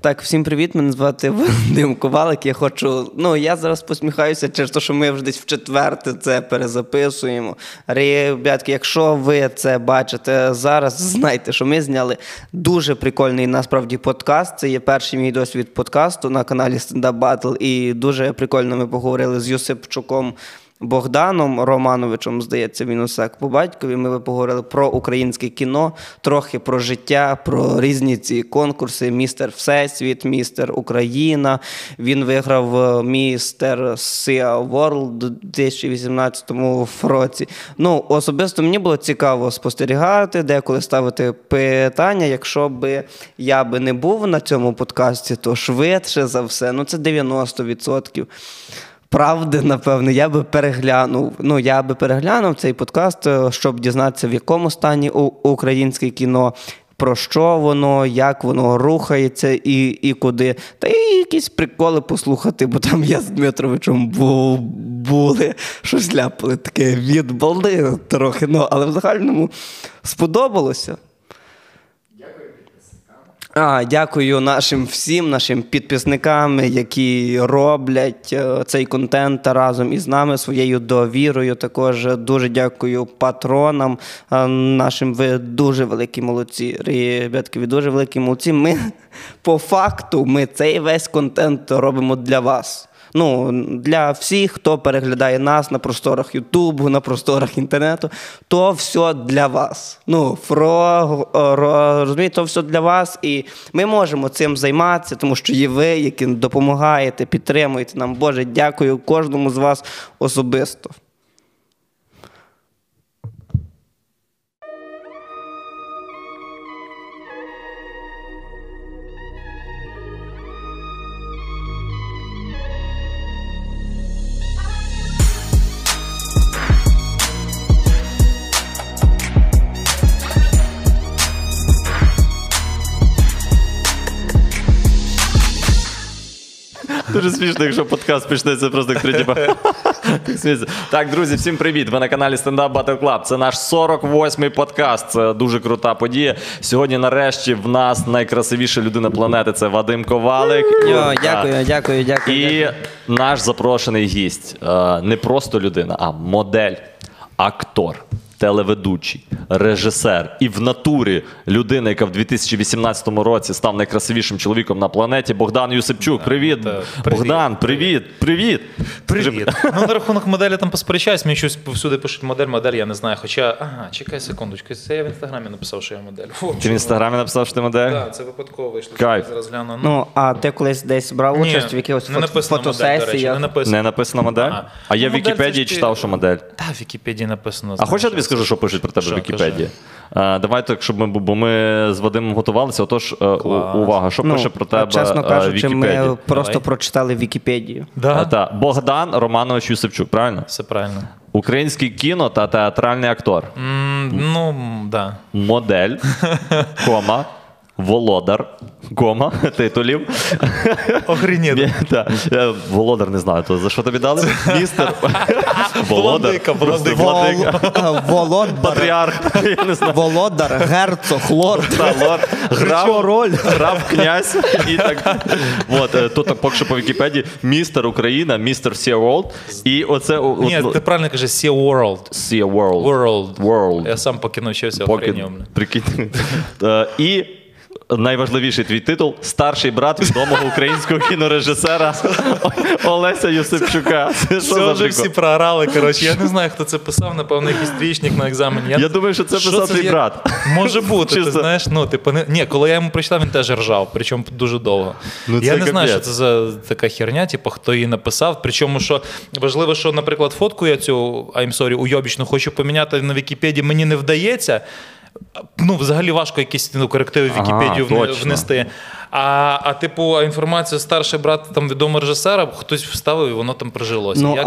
Так, всім привіт, мене звати Вадим Ковалик. Я хочу, я зараз посміхаюся через те, що ми вже десь в четверте це перезаписуємо. Ребятки, якщо ви це бачите зараз, знайте, що ми зняли дуже прикольний насправді подкаст. Це є перший мій досвід подкасту на каналі Stand Up Battle. І дуже прикольно ми поговорили з Юсипчуком Богданом Романовичем, здається, він усяк по батькові. Ми поговорили про українське кіно, трохи про життя, про різні ці конкурси. Містер Всесвіт, Містер Україна. Він виграв Містер SeaWorld у 2018 році. Особисто мені було цікаво спостерігати, деколи ставити питання. Якщо б я не був на цьому подкасті, то швидше за все, це 90%. Правди, напевно, я би переглянув. Я би переглянув цей подкаст, щоб дізнатися, в якому стані українське кіно, про що воно, як воно рухається і куди. Та і якісь приколи послухати, бо там я з Дмитровичем були, щось ляпали таке від балди трохи. Але в загальному сподобалося. Дякую нашим підписникам, які роблять цей контент разом із нами, своєю довірою. Також дуже дякую патронам нашим. Ви дуже великі молодці. Ребятки, ви дуже великі молодці. Ми, по факту, цей весь контент робимо для вас. Для всіх, хто переглядає нас на просторах Ютубу, на просторах інтернету, то все для вас. Розумієте, то все для вас, і ми можемо цим займатися, тому що є ви, які допомагаєте, підтримуєте нам. Боже, дякую кожному з вас особисто. Дуже смішно, якщо подкаст почнеться просто як третій. Так, друзі, всім привіт. Ви на каналі Stand Up Battle Club. Це наш 48-й подкаст. Це дуже крута подія. Сьогодні нарешті в нас найкрасивіша людина планети. Це Вадим Ковалик. Дякую. І наш запрошений гість. Не просто людина, а модель, актор, телеведучий, режисер і в натурі людина, яка в 2018 році став найкрасивішим чоловіком на планеті, Богдан Юсипчук. Привіт, Богдан, привіт. Привіт. На рахунок моделі там посперечаюсь, мені щось повсюди пишуть модель, я не знаю, хоча, чекай секундочку, це я в Інстаграмі написав, що я модель. Ти в Інстаграмі написав, що ти модель? Так, це випадково, що я зараз гляну. А ти колись десь брав участь в якихось фотосесіях? Не написано модель? А я в Вікіпедії читав, що модель. Так, в Вікіпедії написано. А хочеш я тобі скажу, що пишуть про тебе в Вікіпедії? Давай так, щоб ми, бо ми з Вадимом готувалися, отож, увага, що пише про тебе Вікіпедія? Чесно кажучи, ми просто прочитали Вікіпедію. Богдан Романович Юсипчук, правильно? Все правильно. Український кіно та театральний актор. Да. Модель, володар, титулів. Охренеть. Я володар не знаю, то за що тобі дали? Містер. Володика. Патріарх. Володар, герцог, лорд. Граф, князь. Тут поки що по Вікіпедії. Містер Україна, Містер SeaWorld. І оце... Ні, ти правильно кажеш SeaWorld. SeaWorld. Я сам поки навчився охренеть. Прикинь. І... найважливіший твій титул – старший брат відомого українського кінорежисера Олеся Юсипчука. Все вже всі проорали, коротше. Я не знаю, хто це писав, напевно, якийсь трічник на екзамені. Я думаю, що це писав твій брат. Може бути, ти знаєш. Ні, коли я йому прочитав, він теж ржав, причому дуже довго. Я не знаю, що це за така херня, типу, хто її написав. Причому, що важливо, що, наприклад, фотку я цю, I'm sorry, уйобічну, хочу поміняти на Вікіпедії, мені не вдається. Взагалі важко якісь корективи в Вікіпедію внести. А типу, інформація старший брат відомого режисера, хтось вставив і воно там прижилося. Ні,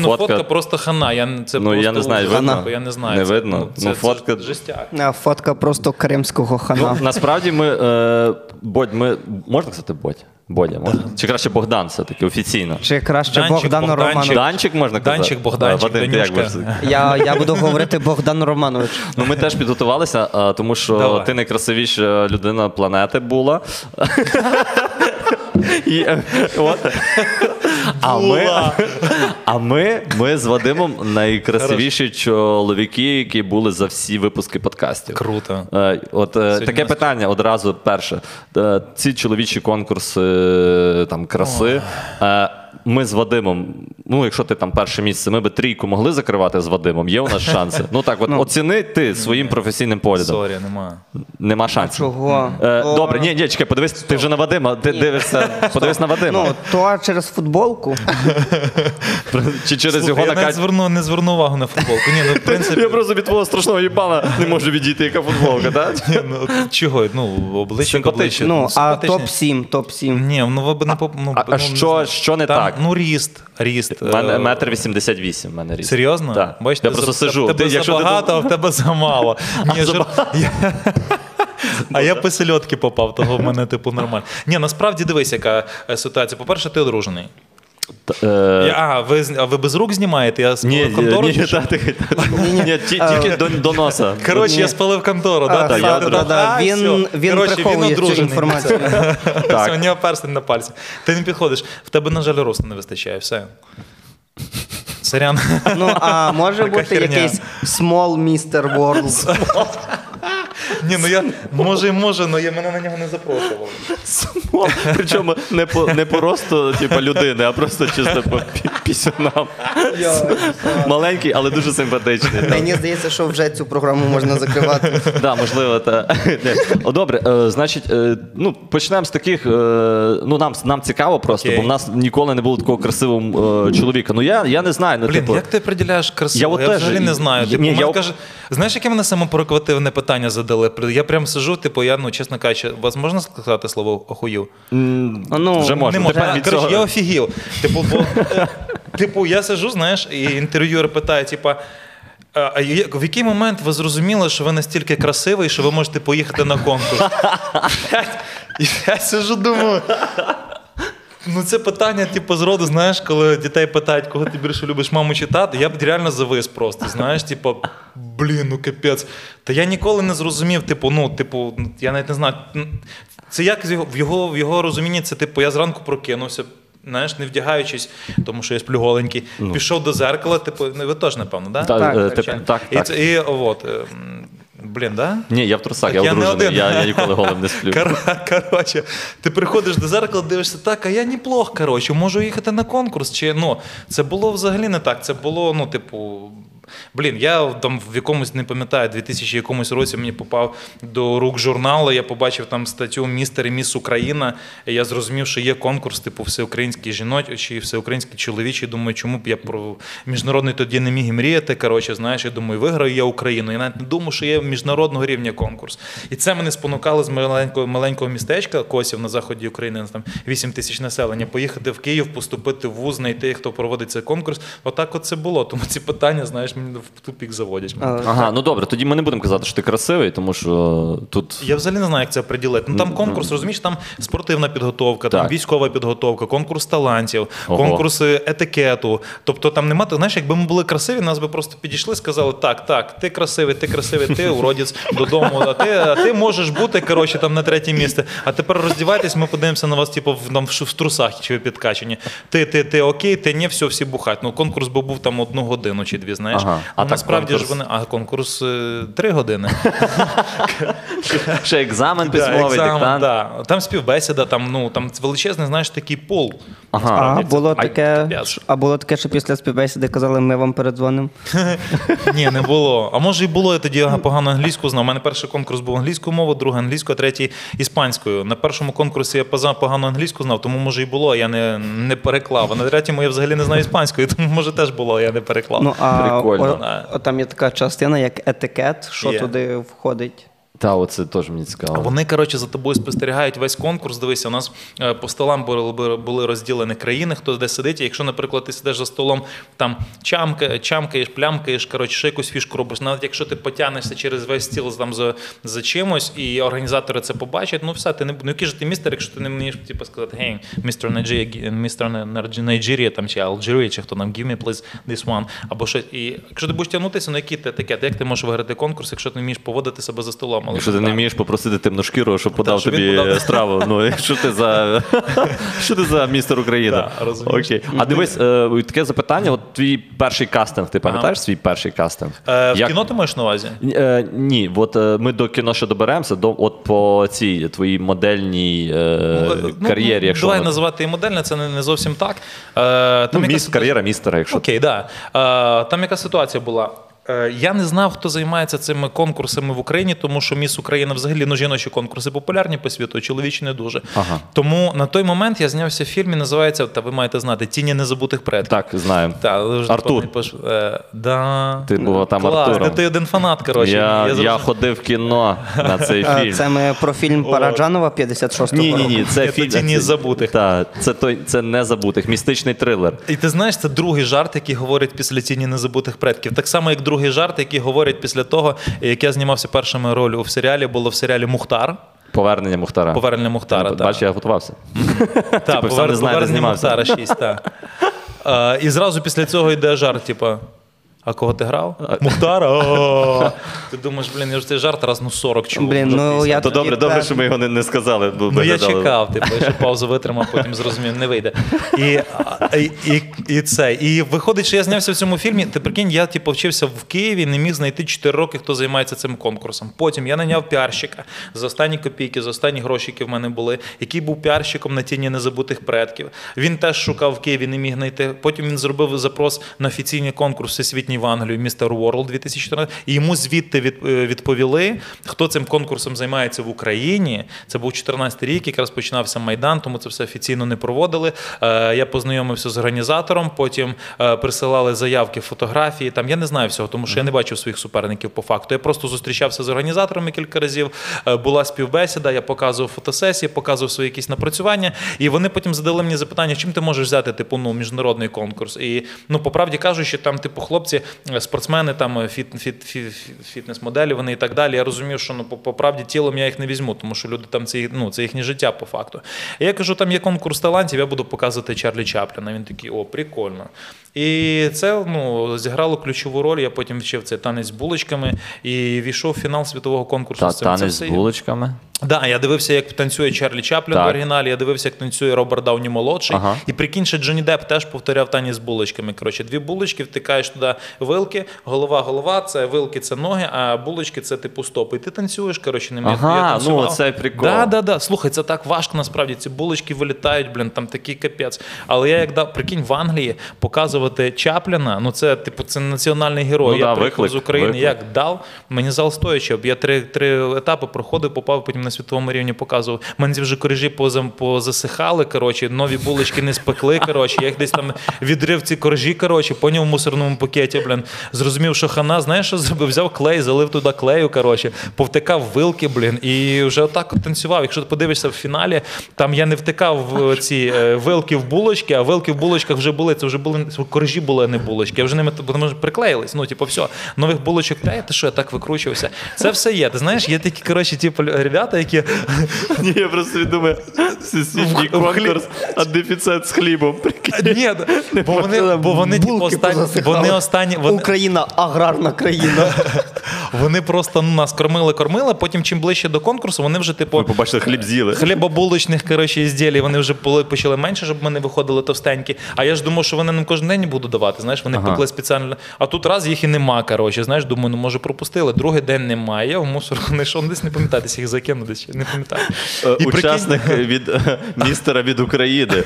ну фотка просто хана. Я не знаю, видно? Не видно? Фотка жестяк. Фотка просто кримського хана. Насправді ми... Бодь, можна сказати Бодь? Бодя, можна? Чи краще Богдан все-таки офіційно? Чи краще Богдан Романович? Данчик можна казати? Данчик, Богданчик, Данюшка. Я буду говорити Богдан Романович. Ну, ми теж підготувалися, тому що ти найкрасивіша людина планети була. А ми з Вадимом найкрасивіші чоловіки, які були за всі випуски подкастів. Круто. От таке питання одразу перше. Ці чоловічі конкурси там краси. Ми з Вадимом, ну якщо ти там перше місце, ми би трійку могли закривати з Вадимом, є у нас шанси. Ну так, от оціни ти своїм професійним поглядом. Сорі, немає. Нема шансів. Чого? Добре, ні, чекай, подивись, ти вже на Вадима, ти дивишся, подивись на Вадима. Ну, то через футболку. Чи через його накат. Я не зверну увагу на футболку. Ні, ну в принципі. Я просто від твого страшного їбала не можу відійти, яка футболка, так? Ні, ну чого, ну обличчя. Ну, а топ-7, топ-7. Ні, ну ви б не попнули. А що не так? Ну, ріст. 1,88 мене ріст. Серйозно? Так. Бачите, я просто сижу. В тебе забагато, а в тебе замало. А я по сельодки попав, того в мене, типу, нормально. Ні, насправді, дивись, яка ситуація. По-перше, ти одружений. А ви без рук знімаєте? Я спалив контору? Ні, тільки до носа. Коротше, я спалив контору. Він приховує цю інформацію. У нього перстень на пальці. Ти не підходиш. В тебе, на жаль, росту не вистачає. Все. Сорян. Ну, а може бути якийсь small Mr. World? Ні, ну я, може, але я мене на нього не запрошував. Причому не по росту людини, а просто чисто по пісюнам. Маленький, але дуже симпатичний. Мені здається, що вже цю програму можна закривати. Так, можливо. Добре, значить, почнемо з таких, нам цікаво просто, бо в нас ніколи не було такого красивого чоловіка. Ну я не знаю. Блін, як ти приділяєш красивого? Я взагалі не знаю. Знаєш, яке мене самопроквативне питання задали? Я прям сижу, типу, я, ну, чесно кажучи, вас можна сказати слово охуїв? Вже можна. Коротше, я офігів. Типу, я сижу, знаєш, і інтерв'юер питає, типу, в який момент ви зрозуміли, що ви настільки красивий, що ви можете поїхати на конкурс? Я сижу, думаю... Ну, це питання, типу, зроду, знаєш, коли дітей питають, кого ти більше любиш, маму чи тата, я б реально завис просто, знаєш, типу, блін, ну капець. Та я ніколи не зрозумів, типу, я навіть не знаю, це як в його розумінні, це, типу, я зранку прокинувся, знаєш, не вдягаючись, тому що я сплю голенький, пішов до зеркала, типу, ви теж, напевно, да? Так. І от... Блін, да? Ні, я в трусах, я одружений, я ніколи голим не сплю. Коротше, ти приходиш до зеркала, дивишся, так, а я неплох, коротше, можу їхати на конкурс, чи, ну, це було взагалі не так, це було, ну, типу, блін, я там в якомусь, не пам'ятаю, 2000 якомусь році мені попав до рук журнал, я побачив там статтю «Містер і міс Україна», і я зрозумів, що є конкурс, типу, всеукраїнський жіночий, всеукраїнський чоловічий, думаю, чому б я про міжнародний тоді не міг і мріяти, коротше, знаєш, я думаю, виграю я Україну, я навіть не думав, що є міжнародного рівня конкурс. І це мене спонукало з маленького містечка Косів на заході України, там 8000 населення, поїхати в Київ, поступити в вуз, знайти, хто проводить цей конкурс. Отак от це було, тому ці питання, знаєш, в тупік заводять. Ага, ну добре, тоді ми не будемо казати, що ти красивий, тому що тут... Я взагалі не знаю, як це приділити. Ну там конкурс, розумієш, там спортивна підготовка, там військова підготовка, конкурс талантів, конкурси етикету. Тобто там немає, знаєш, якби ми були красиві, нас би просто підійшли, сказали, так, ти красивий, ти уродець додому, а ти можеш бути, коротше, там на 3-є місце. А тепер роздівайтесь, ми подивимося на вас, типу, в трусах чи підкачені. Ти окей, ти ні, все, всі бухать. Ну конкурс би був там 1 годину чи 2, знаєш. А насправді ж вони... А конкурс 3 години. Ще екзамен письмовий, диктант. Там співбесіда, там величезний, знаєш, такий пол. А було таке, що після співбесіди казали, ми вам передзвонимо? Ні, не було. А може і було, я тоді погано англійську знав. У мене перший конкурс був англійською мовою, другий англійською, а третій іспанською. На першому конкурсі я погано англійську знав, тому може і було, я не переклав. А на третьому я взагалі не знаю іспанської, тому може теж було, я не переклав. Там є така частина, як етикет, що туди входить. Та, оце теж мені цікаво. Вони, коротше, за тобою спостерігають весь конкурс. Дивися, у нас по столам були розділені країни, хто де сидить. Якщо, наприклад, ти сидиш за столом, там чамкаєш, плямкаєш, коротше, ще якусь фішку робиш. Навіть якщо ти потягнешся через весь стіл там за чимось, і організатори це побачать, ну все, ти не який же ти містер, якщо ти не вмієш типу сказати, гей, містер Найджерія там чи Алджерія, чи хто нам give me please this one, або щось. І якщо ти будеш тягнутися, ну які ти таке, як ти можеш виграти конкурс, якщо ти не вмієш поводити себе за столом? Якщо ти не вмієш попросити темношкірого, щоб подав тобі страву. Ну, що ти за містер Україна? Окей. А дивись, таке запитання, от твій перший кастинг, ти пам'ятаєш свій перший кастинг? В кіно ти маєш на увазі? Ні, от ми до кіно ще доберемося, от по цій твоїй модельній кар'єрі. Давай називати її модельна, це не зовсім так. Ну, кар'єра містера, якщо. Окей, так. Там яка ситуація була? Я не знав, хто займається цими конкурсами в Україні, тому що Міс Україна взагалі, ну, жіночі конкурси популярні по світу, чоловічі не дуже. Ага. Тому на той момент я знявся в фільмі, називається, та ви маєте знати, «Тіні незабутих предків». Так, знаємо. Артур. Ти був там Артуром. Клас, ти один фанат, коротше. Я ходив в кіно на цей фільм. Це ми про фільм Параджанова 56-го року. Ні, це фільм «Тіні незабутих». Це незабутих, містичний трилер. І ти знаєш, це другий жарт, який говорить після «Тіні незабутих предків». Так само, як другий жарт, який говорять після того, як я знімався першою ролью в серіалі, було в серіалі «Мухтар». Повернення Мухтара. Повернення Мухтара, так. Бачиш, я готувався. Так, повернення Мухтара 6, так. І зразу після цього йде жарт, типу, а кого ти грав? Мухтара! Ти думаєш, блін, я вже цей жарт раз, ну, 40 чув. То добре, що ми його не сказали. Ну, я чекав, типу, що паузу витримав, потім зрозумів, не вийде. І виходить, що я знявся в цьому фільмі, ти прикинь, я, типу, вчився в Києві, не міг знайти 4 роки, хто займається цим конкурсом. Потім я наняв піарщика за останні копійки, за останні гроші, які в мене були, який був піарщиком на «Тіні незабутих предків». Він теж шукав в Києві, не міг знайти. Потім він зробив запрос на офіційні конкурси світу в Англії, Містер World 2014, і йому звідти відповіли, хто цим конкурсом займається в Україні. Це був 14 рік, якраз починався Майдан, тому це все офіційно не проводили. Я познайомився з організатором, потім присилали заявки, фотографії. Там я не знаю всього, тому що я не бачив своїх суперників по факту. Я просто зустрічався з організаторами кілька разів, була співбесіда, я показував фотосесії, показував свої якісь напрацювання, і вони потім задали мені запитання, чим ти можеш взяти, типу, ну, міжнародний конкурс. І, ну, по правді кажучи, там, типу, хлопці, спортсмени, там, фітнес-моделі, вони і так далі. Я розумів, що, ну, по правді, тілом я їх не візьму, тому що люди там, це, ну, це їхнє життя, по факту. І я кажу, там є конкурс талантів, я буду показувати Чарлі Чапліна. Він такий, о, прикольно. І це, ну, зіграло ключову роль. Я потім вчив цей танець з булочками і війшов в фінал світового конкурсу. Та, танець з булочками? Так, я дивився, як танцює Чарлі Чаплін в оригіналі, я дивився, як танцює Роберт Дауні молодший. І прикинь, що Джоні Депп теж повторяв танець з булочками. Коротше, дві булочки, втикаєш туди вилки, голова, це вилки, це ноги, а булочки це типу стопи. І ти танцюєш, коротше, не міг. Ага, ну це прикол. Так. Слухай, це так важко насправді, ці булочки вилітають, блін, там такий капець. Але я як дав, прикинь, в Англії показувати Чапліна, ну це типу це національний герой. Я приїхав з України, як дав, мені зал стоячи, я три етапи проходив, попав, потім на світовому рівні показував. Мені вже коржі позасихали, коротше, нові булочки не спекли, коротше, я їх десь там відрив ці коржі, коротше, поняв в мусорному пакеті, блін, зрозумів, що хана, знаєш, що зробив? Взяв клей, залив туди клею, коротше, повтикав вилки, блін, і вже отак танцював. Якщо ти подивишся в фіналі, там я не втикав ці вилки в булочки, а вилки в булочках вже були, це вже були, коржі були, а не булочки, я вже ними приклеїлись, ну, типу, все, нових булочок, ти що, я так викручувався. Це все є, ти знаєш, є такі, коротше, типу, ребята, які... Ні, я просто думаю, всесвітній конкурс, а дефіцит з хлібом, прикинь. Ні, бо вони останні... Україна – аграрна країна. Вони просто нас кормили, потім чим ближче до конкурсу, вони вже типу... Ви побачили, хліб з'їли. Хлібобулочних, коротше, іздєлі, вони вже почали менше, щоб ми не виходили товстенькі. А я ж думав, що вони нам кожен день будуть давати, знаєш, вони пекли спеціально. А тут раз їх і нема, коротше, знаєш, думаю, ну може пропустили. Другий день немає, в мусорку не йшов, десь не пам'ятатись, їх закинув десь, не пам'ятаю. Учасник від містера від України,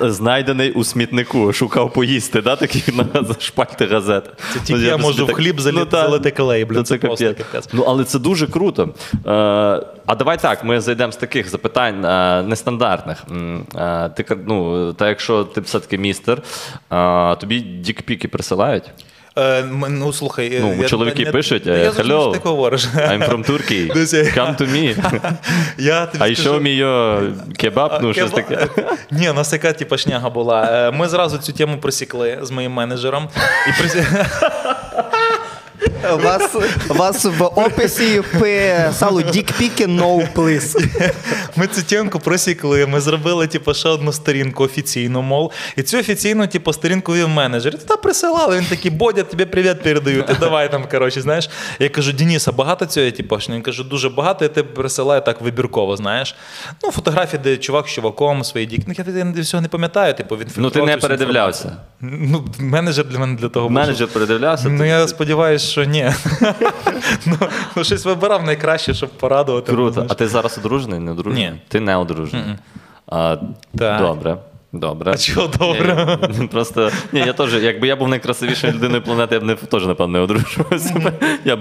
знайдений у смітнику, шукав поїсти, да, таких за шпальти газет. Це тільки я можу в хліб залити клей, блін. Це капець. Ну, але це дуже круто. А давай так, ми зайдемо з таких запитань нестандартних. Ти, ну, та якщо ти все-таки містер, тобі дікпіки присилають? Ну, слухай. Ну, чоловіки пишуть, hello, I'm from Turkey, come to me. I show me your kebab, ну, щось таке. Ні, у нас яка типа шняга була. Ми зразу цю тему просікли з моїм менеджером. Вас в описі писало дікпіки, no, please. Ми цю тінку просікли, ми зробили типу, ще одну сторінку офіційну, мол. І цю офіційну типу, сторінку вів менеджер. Та присилали, він такий, Бодя, тобі привіт передаю, ти давай там, коротше, знаєш. Я кажу, Денис, а багато цього типашнього? Він каже, дуже багато, я тебе присилаю так вибірково, знаєш. Ну, фотографії, де чувак з чуваком, свої дік. Ну, я всього не пам'ятаю, типу, він фільтрував. Ну, ти не передивлявся. Ну, менеджер для мене для того був. Менеджер передивлявся? Ну, я сподіваюся, що ні. Ну, щось вибирав найкраще, щоб порадувати. Круто. А ти зараз одружений, не одружений? Ні. Ти не одружений. Добре. Добре. А чого добре? Просто, ні, я теж, якби я був найкрасивішою людиною планети, я б теж, напевно, не одружувався. Я б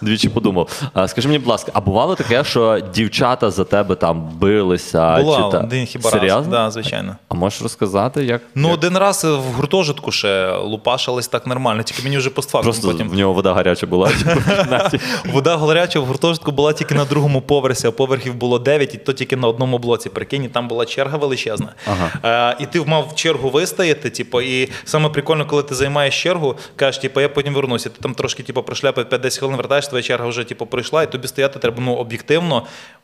двічі подумав. Скажи мені, будь ласка, а бувало таке, що дівчата за тебе там билися? Було, один хіба раз. Да, звичайно. А можеш розказати, як? Ну, один раз в гуртожитку ще лупашились так нормально, тільки мені вже постфактом потім. Просто в нього вода гаряча була. Вода гаряча в гуртожитку була тільки на другому поверсі, а поверхів було 9, і то тільки на одному блоці. Прикинь, там була черга величезна. І ти мав чергу вистояти, типу, і саме прикольно, коли ти займаєш чергу, кажеш, типу, я потім вернуся, ти там трошки типу, прошляпив 5-10 хвилин, вертаєш, твоя черга вже типу, прийшла, і тобі стояти треба, ну, об'єктивно,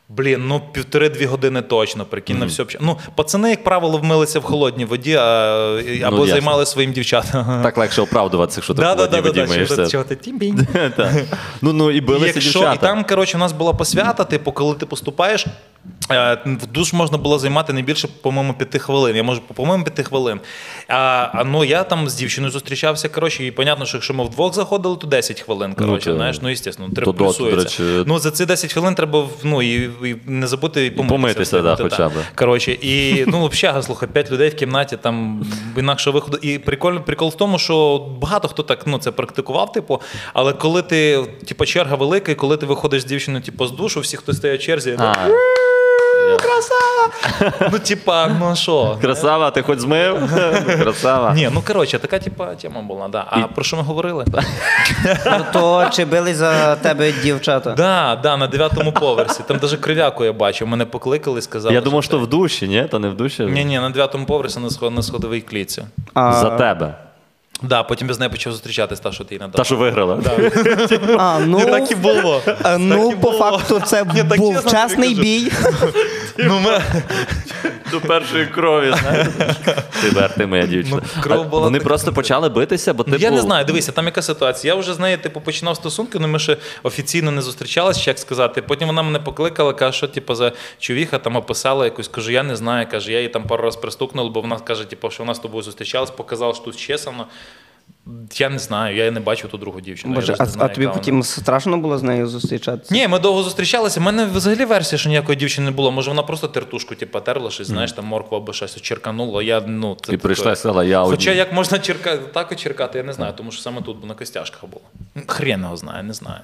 блін, ну, 1,5-2 години точно, прикинь, на все. Ну, пацани, як правило, вмилися в холодній воді, або ну, займали своїм дівчатам. Так легше оправдуватися, якщо ти в холодній воді миєшся. Ну, і билися дівчата. І там, коротше, у нас була посвята, типу, коли ти поступаєш, в душ можна було займати не більше, по-моєму, 5 хвилин. Я можу, по-моєму, 5 хвилин. Ну, я там з дівчиною зустрічався, коротше, і, понятно, що якщо ми вдвох заходили, то 10 хвилин, коротше, знаєш, ну, звісно, треба пресується. Ну, за ці 10 хвилин треба, ну, і не забути і помитися. Да, хоча б. Коротше, і, ну, общага, слухай, 5 людей в кімнаті, там, інакше виходу. І прикол в тому, що багато хто так, ну, це практикував, типу, але коли ти, типу, черга велика, і коли ти виходиш з дівчиною, типу, з душу, всі, хто стоять в черзі, красава! Ну, типа, ну що? Красава, ти хоч змив? Красава. Ні, ну, коротше, така, типа, тема була, да. А про що ми говорили? То чи били за тебе дівчата? Да, да, на 9-му поверсі. Там навіть кривяку я бачив. Мене покликали, сказали. Я думав, що в душі, ні? Та не в душі? Ні, на 9-му поверсі на сходовій клітці. За тебе? Да, потім без неї почав зустрічатися, та, що ти їй надав. Та, що виграла. Не так і було. Ну, по факту, це був вчасний бій. До першої крові, знаєш. Ти моя дівчина. Вони просто почали битися, бо типу... Я не знаю, дивися, там яка ситуація. Я вже з нею, типу, починав стосунки, але ми ще офіційно не зустрічалися, як сказати. Потім вона мене покликала, каже, що, типу, за човіха, там, описала якусь, кажу, я не знаю, каже, я її там пару раз пристукнула, бо вона каже, типу, що вона з тобою зустрічалась, показала, що тут чесно. Я не знаю, я не бачив ту другу дівчину. Боже, а тобі потім страшно було з нею зустрічатися? Ні, ми довго зустрічалися. У мене взагалі версія, що ніякої дівчини не було. Може, вона просто тертушку, типу, терла щось, знаєш, там морква або щось очерканула. Я, ну, це і прийшла і сказала, я одні. Хоча як можна так очеркати, я не знаю, тому що саме тут на костяшках було. Хрен його знає, не знаю.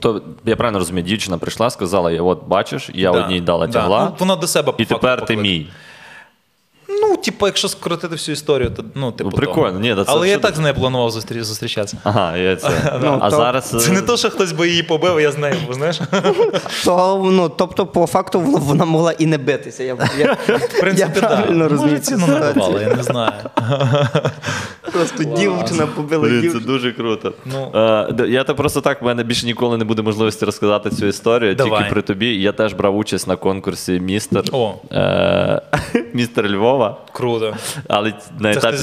То я правильно розумію, дівчина прийшла, сказала, от бачиш, я одній дала тягла, вона до себе і тепер ти мій. Ну, типу, якщо скоротити всю історію, то, ну, типу, прикольно. Ні, да, але я так з нею планував зустрічатися. Ага, я це. Ну, а зараз... Це не то, що хтось би її побив, я з нею, знаєш? Ну, тобто, по факту, вона могла і не битися. В принципі, так. Може, ціну надавали, я не знаю. Просто дівчина побила дівчину. Це дуже круто. Я то просто так, в мене більше ніколи не буде можливості розказати цю історію, тільки при тобі. Я теж брав участь на конкурсі «Містер Львова». Круто. Але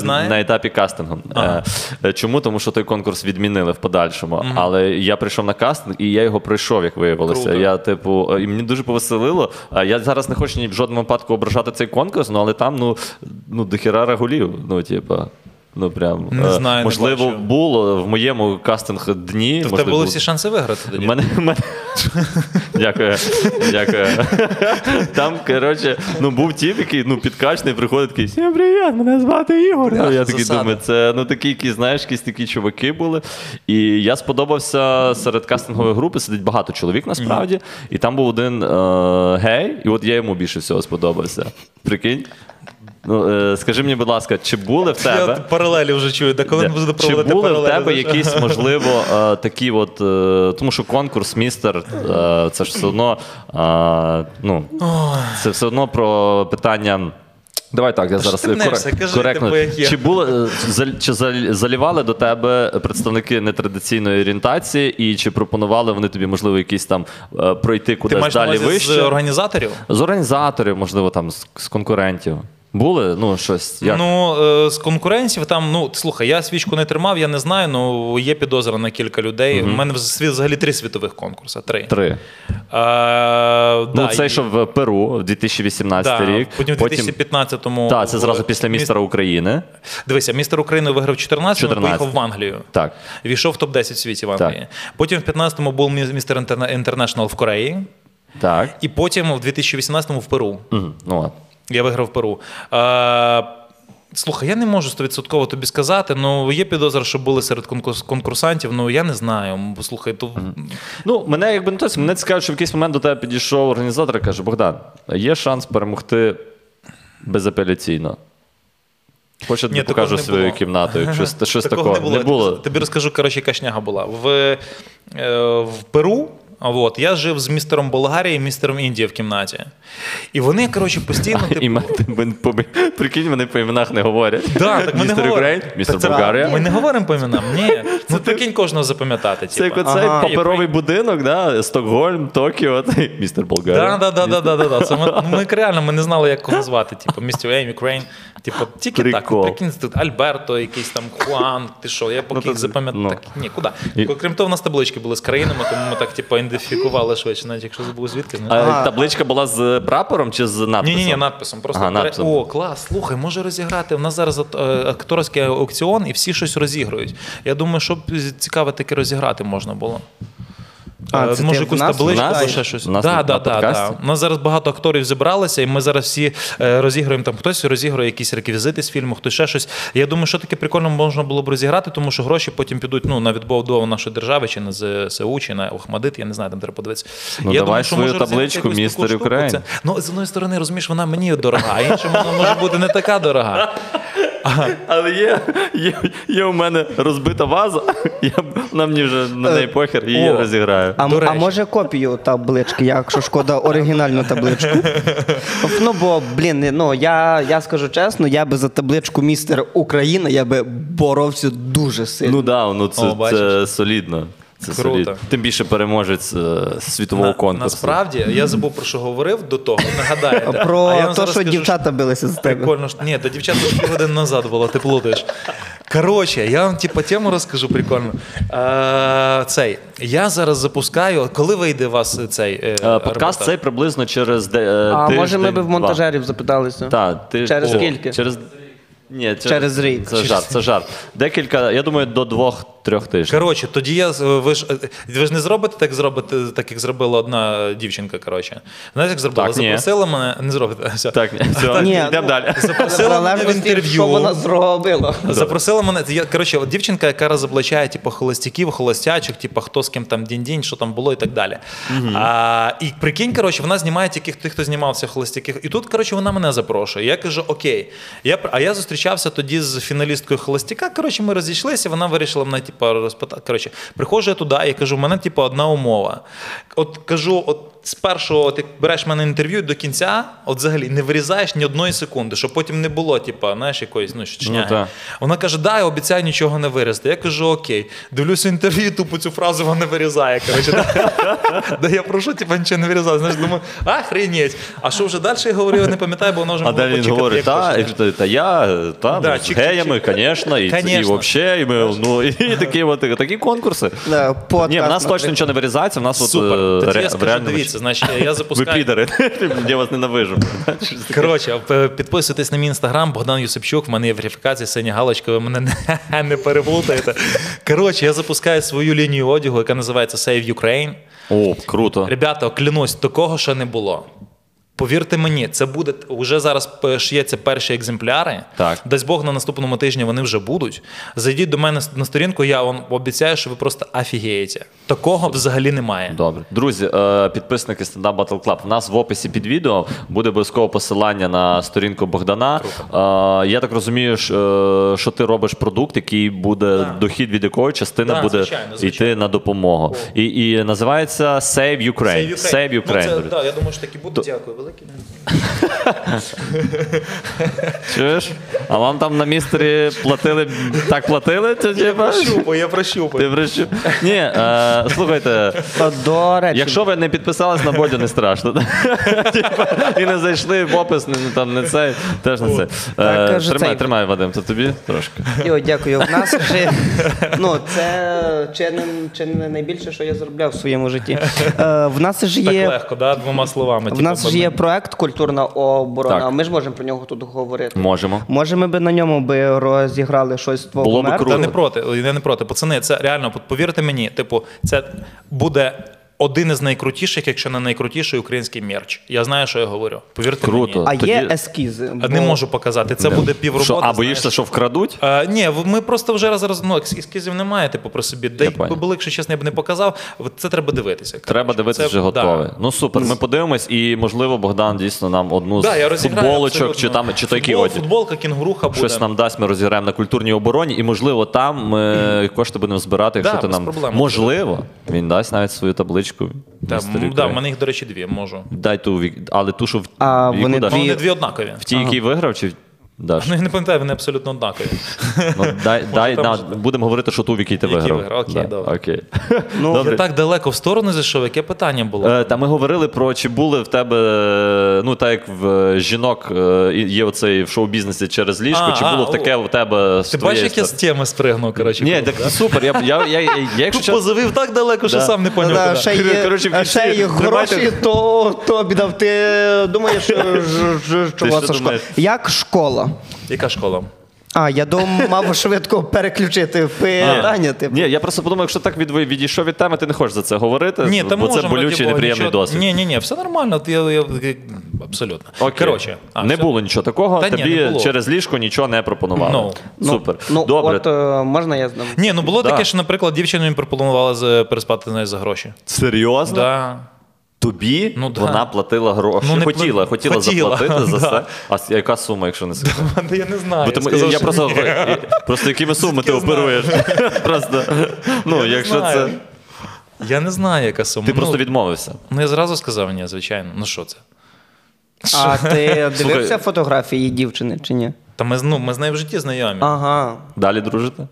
на етапі кастингу. Ага. Чому? Тому що той конкурс відмінили в подальшому. Угу. Але я прийшов на кастинг, і я його пройшов, як виявилося. Я, типу, і мені дуже повеселило. Я зараз не хочу ні в жодному випадку ображати цей конкурс, але там дохіра рагулів. Ну, типу. Ну, прям, не знаю, можливо, не було в моєму кастинг дні. То в тебе були всі шанси виграти тоді? Дякую. Дякую. Там, коротше, ну, був тіп, який, ну, підкачний, приходить такий, всім привіт, мене звати Ігор. Ну, я такий думаю, це, ну, такі, які, знаєш, якісь такі чуваки були. І я сподобався серед кастингової групи, сидить багато чоловік, насправді. І там був один гей, і от я йому більше всього сподобався. Прикинь? Ну, скажи мені, будь ласка, чи були в тебе... Я паралелі вже чую, де коли буду проводити паралелі. Чи були в тебе якісь, можливо, такі от... Тому що конкурс «Містер» — це ж все одно... Ну, це все одно про питання... Давай так, я зараз коректно. Чи залівали до тебе представники нетрадиційної орієнтації і чи пропонували вони тобі, можливо, якісь там пройти кудись далі вище? З організаторів? З організаторів, можливо, там, з конкурентів. Були? Ну, щось? Як? Ну, з конкурентів там, ну, слухай, я свічку не тримав, я не знаю, ну, є підозра на кілька людей. У мене взагалі три світових конкурси. Три. Ну, цей, що в Перу, в 2018 рік. Потім в 2015-му. Так, це зразу після «Містера України». Дивися, «Містер України» виграв в 2014-му, поїхав в Англію. Так. Війшов в топ-10 в світі в Англії. Потім в 2015-му був «Містер Інтернешнл» в Кореї. Так. І потім в 2018-му в Перу. Ну, ладно. Я виграв Перу. Слухай, я не можу 100% тобі сказати, але є підозра, що були серед конкурсантів, але я не знаю. Слухай, то... Ну, мене, якби не то, мене цікаво, що в якийсь момент до тебе підійшов організатор і каже: Богдан, є шанс перемогти безапеляційно. Хочеш, я тобі покажу свою кімнату, якщо щось такого не було. Тобі розкажу, коротше, яка шняга була. В Перу я жив з містером Болгарії і містером Індії в кімнаті. І вони, коротше, постійно... Прикинь, вони по іменах не говорять. Містер Україн, містер Болгарія. Ми не говоримо по іменам, ні. Ну, прикинь, кожного запам'ятати. Це як оцей паперовий будинок, Стокгольм, Токіо, містер Болгарія. Так. Ми реально, ми не знали, як кого звати. Містер Україн, тільки так. Прикинь, Альберто, якийсь там Хуан, ти що, я поки їх запам'ятав. Ні, куди? Крім того, в нас таблички були з країнами, тому ми так, типу, ідентифікували швидше, навіть якщо забув звідки. А табличка була з прапором чи з надписом? Ні, надписом. О, клас, слухай, може розіграти. У нас зараз акторський аукціон і всі щось розіграють. Я думаю, що цікаве таке розіграти можна було. Може, якусь табличку або ще щось. Так. У нас зараз багато акторів зібралися, і ми зараз всі розіграємо, там хтось розіграє якісь реквізити з фільму, хтось ще щось. Я думаю, що таке прикольно можна було б розіграти, тому що гроші потім підуть, ну, на відбудову нашої держави, чи на ЗСУ, чи на Охмадит, я не знаю, там треба подивитися. Ну, давай свою табличку «Містер Україн». Ну, з одної сторони, розумієш, вона мені дорога, а інша вона може бути не така дорога. Але є у мене розбита ваза, вона мені вже на неї похер, і я розіграю. А може копію таблички, якщо шкода оригінальну табличку? Ну, бо, блін, я скажу чесно, я би за табличку «Містер Україна» я би боровся дуже сильно. Ну да, ну це солідно. Тим більше переможець світового конкурсу. Насправді, я забув, про що говорив до того, нагадаєте. Про те, що дівчата билися з тебе. Ні, до дівчат 2 години назад було, ти плутаєш. Коротше, я вам типу тему розкажу прикольно. Я зараз запускаю, коли вийде у вас цей подкаст? Цей приблизно через тиждень-два. А може ми би в монтажерів запиталися? Так. Через скільки? Ні, через рік. Це жарт. Декілька, я думаю, до 2-3 тижнів. Коротше, тоді ви ж не зробите так, як зробила одна дівчинка, коротше. Знаєте, як зробила? Запросила мене... Не зробите. Так, ні. Йдемо далі. Запросила мене в інтерв'ю. Що вона зробила? Запросила мене... Коротше, дівчинка, яка розоблачає, типу, холостяків, холостячок, типу, хто з ким там дінь-дінь, що там було і так далі. І прикинь, коротше, вона знімає тих, хто знімався холостяків. І тут, коротше, вона мене запрошує. Я кажу, окей. А я зустрічаю тоді з фіналісткою «Холостяка», коротше, ми розійшлися, вона вирішила мене, типу, розпитати, коротше, приходжу я туди і кажу, в мене, типу, одна умова. От, кажу, от спершу, от як береш мене інтерв'ю до кінця, от взагалі не вирізаєш ні одної секунди, щоб потім не було, типу, знаєш, якоїсь, ну, щучняги. Вона каже, да, я обіцяю нічого не вирізати. Я кажу, окей. Дивлюся інтерв'ю, тупо цю фразу вона вирізає, коротше. Да я прошу, типу, нічого не вирізати. Знаєш, думаю, охренеть. А що вже далі я говорив, не пам'ятаю, бо вона вже могла почекати. Та я... Там, з геями, звісно, і взагалі, ну, і такі конкурси. Ні, в нас точно нічого не вирізається, в нас от реально... Ви підари, я вас ненавижу. Коротше, підписуйтесь на мій інстаграм, Богдан Юсипчук, в мене є верифікація, синя галочка, ви мене не переплутаєте. Коротше, я запускаю свою лінію одягу, яка називається Save Ukraine. О, круто. Ребята, клянусь, такого ще не було. Повірте мені, це буде, вже зараз шиється перші екземпляри. Так. Дасть Бог, на наступному тижні вони вже будуть. Зайдіть до мене на сторінку, я вам обіцяю, що ви просто офігієте. Такого взагалі немає. Добре. Друзі, підписники Stand Up Battle Club, у нас в описі під відео буде обов'язково посилання на сторінку Богдана. Круто. Я так розумію, що ти робиш продукт, який буде, да, дохід від якого частина, да, буде, звичайно, йти на допомогу. І називається Save Ukraine. Save Ukraine. Ну, це, да, я думаю, що такі будуть. Дякую. Чуєш? А вам там на містері платили, так платили? Я прощупаю. Ти прощуп... Ні, слухайте, якщо ви не підписались на Бодю, не страшно. І не зайшли в опис, там не цей, теж не це. Тримай, Вадим, це тобі трошки. Дякую. В нас вже, ну, це чи не найбільше, що я заробляв в своєму житті. В нас ж є... Так легко, да, двома словами. В нас ж є проект «Культурна оборона». Так. Ми ж можемо про нього тут говорити. Можемо. Може, ми б на ньому би розіграли щось твого мерку. Було б круто. Я не проти. Пацани, це реально, повірте мені, типу, це буде один із найкрутіших, якщо не найкрутіший український мерч. Я знаю, що я говорю. Повірте круто. Мені. А тоді... є ескізи? Бо... Не можу показати. Це буде півроботи. Що, а боїшся, що вкрадуть? Ні, ми просто вже раз... Ну, ескізів немає, типу, про собі. Де були, якщо чесно, я б не показав. Це треба дивитися. Треба дивитися, вже готове. Да. Ну, супер. Ми подивимось, і, можливо, Богдан дійсно нам одну з футболочок, чи той кіоді. Футболка, кінгуруха буде. Щось нам дасть, ми розіграємо на культурній обороні, і, можливо, там ми кошти будемо збирати, якщо ти нам... Можливо, він дасть навіть свою табличку. Да, в мене їх, до речі, дві, можу. Дай ту, але ту, що в... Вони дві однакові. В тій, який виграв, чи... Даш. Ну, я не пам'ятаю, вони абсолютно однакові. Ну, будемо говорити, що ту, в якій ти виграв. Окей, добре. Ну, я так далеко в сторону зайшов, яке питання було? Та ми говорили про, чи були в тебе, ну, так як в жінок є оцей в шоу-бізнесі через ліжко, чи було таке в тебе... Ти бачиш, як я з теми спригнув, коротше. Ні, так супер, я позовив так далеко, що сам не поняв. Ще є гроші, то бідав. Ти думаєш, чого, Сашко? Як школа? Яка школа? Я думав, мав швидко переключити питання. Типу. Ні, я просто подумав, якщо так відійшов від теми, ти не хочеш за це говорити, ні, бо це болючий, неприємний досвід. Ні, все нормально, абсолютно. Окей. Коротше, не все... було нічого такого, тобі через ліжко нічого не пропонували. Супер. Добре. От, можна я з ним? Ні, ну було таке, що, наприклад, дівчина мені пропонувала переспати нею за гроші. Серйозно? Да. Тобі вона платила гроші. Ну, хотіла заплатити за це. А яка сума, якщо не секрет? Я не знаю. Просто якими сумами ти оперуєш? Я не знаю, яка сума. Ти просто відмовився. Ну, я зразу сказав, ні, звичайно. Ну, що це? А ти дивився фотографії дівчини, чи ні? Та ми з нею в житті знайомі. Ага. Далі дружите?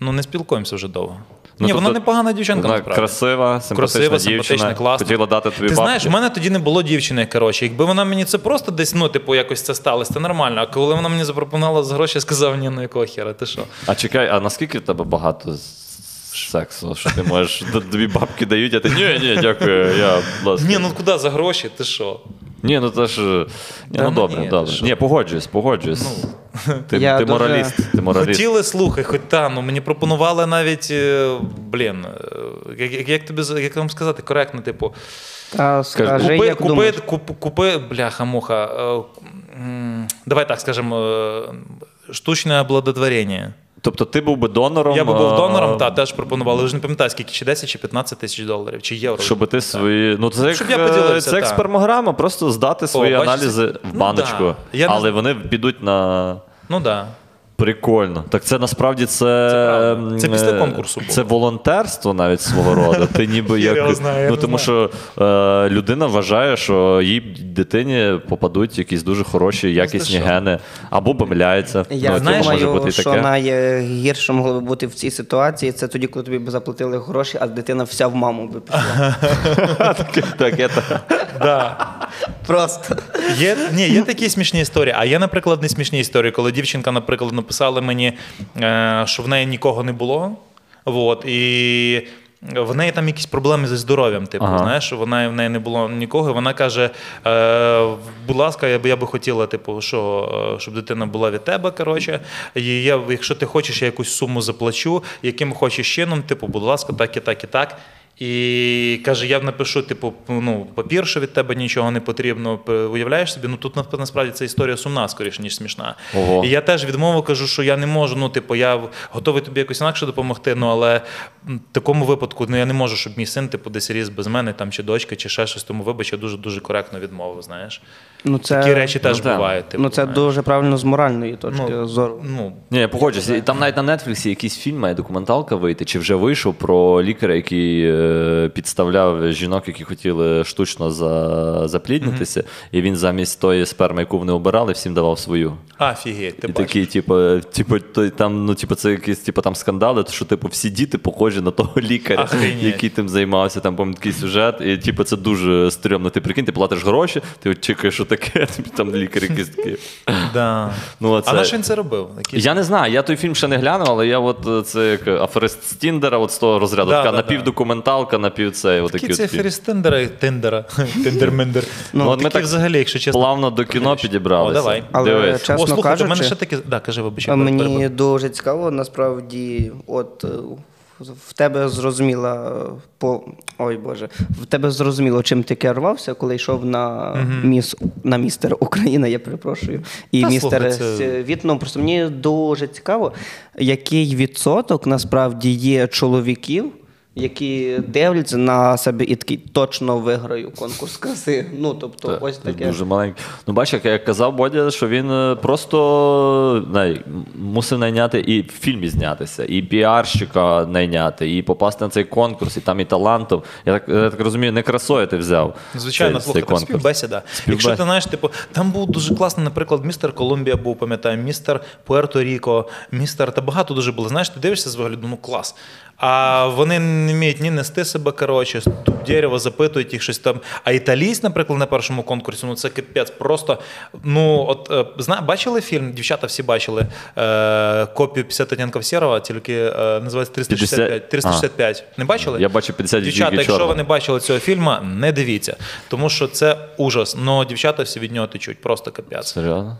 Ну, не спілкуємося вже довго. Ну, ні, тобто, вона непогана дівчинка, насправді. Красива, симпатична, класна. Хотіла дати тобі бабки. Ти знаєш, в мене тоді не було дівчини, коротше. Якби вона мені це просто десь, ну, типу, якось це сталося, це нормально. А коли вона мені запропонувала за гроші, я сказав, ні, ну якого хера, ти що? А чекай, а наскільки в тебе багато сексу, що ти можеш, тобі бабки дають, а ти, ні, дякую, я, будь ласка. Ні, ну куди за гроші, ти що? Ні, ну це ж... Ну добре. Ні, погоджуюсь. Ти мораліст. Хотіли, слухай, хоч та, ну мені пропонували навіть, блін, як вам сказати коректно, типу... Скажи, як думаєш? Купи, бляха-муха, давай так, скажемо, штучне обладотворення. Тобто ти був би донором? Я би був донором, та теж пропонували. Я вже не пам'ятаю, скільки, чи 10, чи 15 тисяч доларів, чи євро. Щоб ти свої... Ну, це як спермограма, просто здати свої аналізи в баночку. Але вони підуть на... Ну, так. Прикольно. Так це насправді це... Це після конкурсу було. Це волонтерство навіть свого роду. Ти ніби як... Ну, тому що людина вважає, що їй дитині попадуть якісь дуже хороші, якісні гени. Або помиляється. Я знаю, що найгірше могло би бути в цій ситуації. Це тоді, коли тобі б заплатили гроші, а дитина вся в маму би пішла. Так. Просто. Ні, є такі смішні історії. А є, наприклад, не смішні історії, коли дівчинка, наприклад, написала мені, що в неї нікого не було. От, і в неї там якісь проблеми зі здоров'ям. Типу, знаєш, в неї не було нікого. Вона каже: будь ласка, я би хотіла, типу, щоб дитина була від тебе, коротше. І якщо ти хочеш, я якусь суму заплачу, яким хочеш чином, типу, будь ласка, так і так і так. І каже, я напишу, типу, ну, папір, що від тебе нічого не потрібно, уявляєш собі? Ну, тут, насправді, це історія сумна, скоріше, ніж смішна. Ого. І я теж відмовив, кажу, що я не можу, ну, типу, я готовий тобі якось інакше допомогти, ну, але в такому випадку, ну, я не можу, щоб мій син, типу, десь ріс без мене, там, чи дочка, чи ще щось, тому, вибач, я дуже-дуже коректно відмовив, знаєш. Ну, це... Такі речі теж бувають. Типу, ну, це дуже правильно з моральної точки зору. Ну, ні, я погоджуюсь. Там навіть на Нетфліксі якийсь фільм має документалка вийти, чи вже вийшов, про лікаря, який підставляв жінок, які хотіли штучно запліднитися, і він замість тої сперми, яку вони обирали, всім давав свою. Офігеть, ти бачиш. Такий, типу, це якісь там скандали, що типу всі діти похожі на того лікаря, який тим займався, там, пам'ятаю, такий сюжет, і типу це дуже стрьомно. Ти прикинь, ти платиш гроші, ти очікуєш, що таке, тобі там лікар якийсь такий. Да. Ну, а на що він це робив? Я не знаю, я той фільм ще не глянув, але я от це як аферист з Тіндера, от з того розряду, така напівдокументалка, на півцей. Такі ці аферісти з Тіндера, Тіндер-Мендер. Ну, от ми так взагалі, якщо чесно. Плавно до кіно підібралися. О, давай. Але, чесно кажучи, мене ще таке... Да, кажи, вибач. Мені дуже цікаво, насправді, от... В тебе зрозуміло, чим ти керувався, коли йшов на Містер Україна, я перепрошую, і Містер Світ. Ну, просто мені дуже цікаво, який відсоток насправді є чоловіків, які дивляться на себе і такий, точно виграю конкурс краси. Ну, тобто, так, ось таке. Дуже маленький. Ну, бачиш, як я казав Бодя, що він просто мусив найняти і в фільмі знятися, і піарщика найняти, і попасти на цей конкурс, і там і талантом. Я так розумію, не красою ти взяв. Звичайно, слухай, співбесіда. Якщо ти знаєш, типу, там був дуже класний, наприклад, Містер Колумбія був, пам'ятаю, Містер Пуерто-Ріко, Містер, та багато дуже було. Знаєш, ти дивишся з вигляду, ну, клас. А вони не вміють ні нести себе, коротше, тут дерево, запитують їх щось там. А італійсь, наприклад, на першому конкурсі, ну це капець, просто, ну, от, бачили фільм? Дівчата всі бачили копію 50 оттінків Серого, тільки називається 365. 365. Не бачили? Я бачив 50 відтінків чорного. Дівчата, якщо ви не бачили цього фільму, не дивіться, тому що це ужас. Но дівчата всі від нього течуть, просто капець. Серйозно?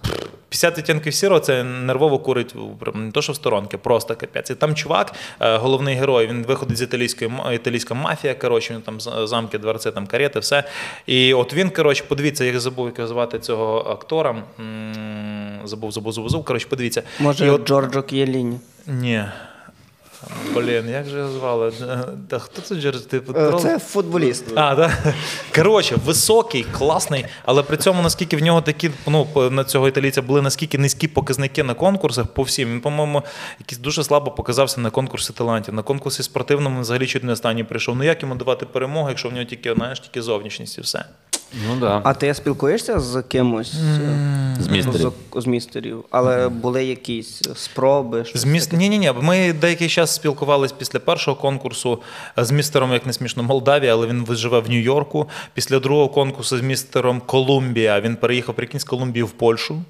50 відтінків Сірого – це нервово курить не то, що в сторонки, просто капець. І там чувак, головний герой, він виходить з італійська мафія, коротше, він там замки, дворці, там карети, все. І от він, коротше, подивіться, я забув, як звати цього актора. Забув, коротше, подивіться. Може, от... Джорджо К'єліні? Ні. Блін, як же його звали? Та хто це Джордж? Це футболіст. А, так? Коротше, високий, класний, але при цьому, наскільки в нього такі, ну, на цього італійця були наскільки низькі показники на конкурсах по всім. Він, по-моєму, якийсь дуже слабо показався на конкурсі талантів. На конкурсі спортивному взагалі чуть не останній прийшов. Ну як йому давати перемогу, якщо в нього тільки, знаєш, тільки зовнішність і все. Ну, да. А ти спілкуєшся з кимось? З містерів. Але були якісь спроби? Ні-ні-ні. Ми деякий час спілкувалися після першого конкурсу з містером, як не смішно, Молдавії, але він живе в Нью-Йорку. Після другого конкурсу з містером Колумбія. Він переїхав, прикинь, з Колумбії в Польщу.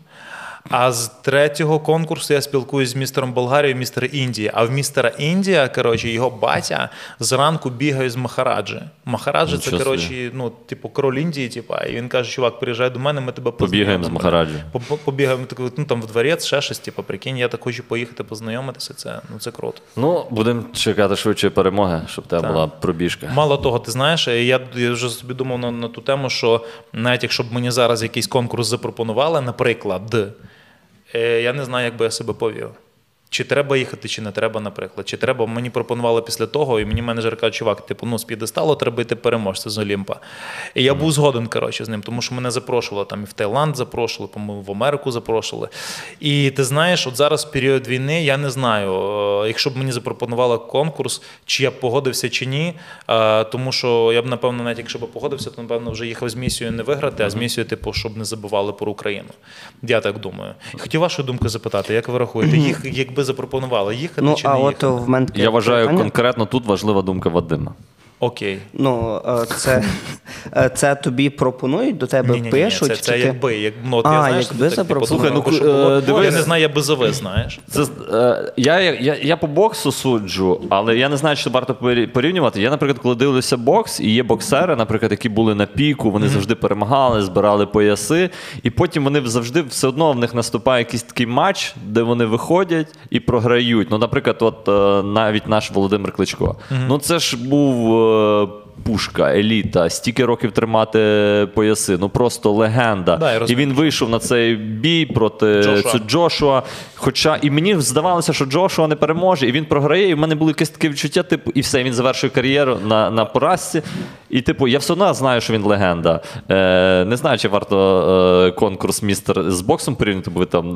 А з третього конкурсу я спілкуюсь з містером Болгарією, містером Індії. А в містера Індія, коротше, його батя зранку бігає з Махараджі. Махараджі – це, коротше, ну, типу, король Індії, типу. І він каже, чувак, приїжджай до мене, ми тебе познайомимо. Побігаємо з Махараджі. Побігаємо, ну, там, в дворець, ще щось, типу, прикинь, я так хочу поїхати познайомитися, це, ну, це круто. Ну, будемо чекати швидше перемоги, щоб тебе була пробіжка. Мало того, ти знаєш, я вже собі думав на ту тему, що навіть якщо б мені зараз якийсь конкурс запропонували, наприклад, я не знаю, як би я себе повів. Чи треба їхати, чи не треба, наприклад. Чи треба, мені пропонували після того, і мені менеджер каже, чувак, типу, ну, з п'єдесталу треба йти переможця з Олімпа. І я був згоден, коротше, з ним, тому що мене запрошували, там, і в Таїланд запрошували, в Америку запрошували. І ти знаєш, от зараз, в період війни, я не знаю, якщо б мені запропонували конкурс, чи я б погодився, чи ні, тому що я б, напевно, навіть якщо б погодився, то, напевно, вже їхав з місією не виграти, а з місією, типу, щоб не забували про Україну. Я так думаю. І хотів вашу думку запитати, як ви рахуєте, якби запропонували їхати, ну, чи не їхати? Я вважаю, конкретно тут важлива думка Вадима. Окей. Ну, це тобі пропонують, до тебе пишуть? Ні, це якби запропонували. Я не знаю, я би завис, знаєш. Я по боксу суджу, але я не знаю, що варто порівнювати. Я, наприклад, коли дивлюся бокс, і є боксери, наприклад, які були на піку, вони завжди перемагали, збирали пояси, і потім вони завжди, все одно в них наступає якийсь такий матч, де вони виходять і програють. Ну, наприклад, от навіть наш Володимир Кличко. Ну, це ж був пушка, еліта, стільки років тримати пояси, ну просто легенда. Да, і він вийшов на цей бій проти Джошуа. Хоча і мені здавалося, що Джошуа не переможе, і він програє, і в мене було якесь таке відчуття, типу, і все, він завершує кар'єру на поразці. І типу, я все одно знаю, що він легенда. Не знаю, чи варто конкурс «Містер» з боксом порівняти, бо ви там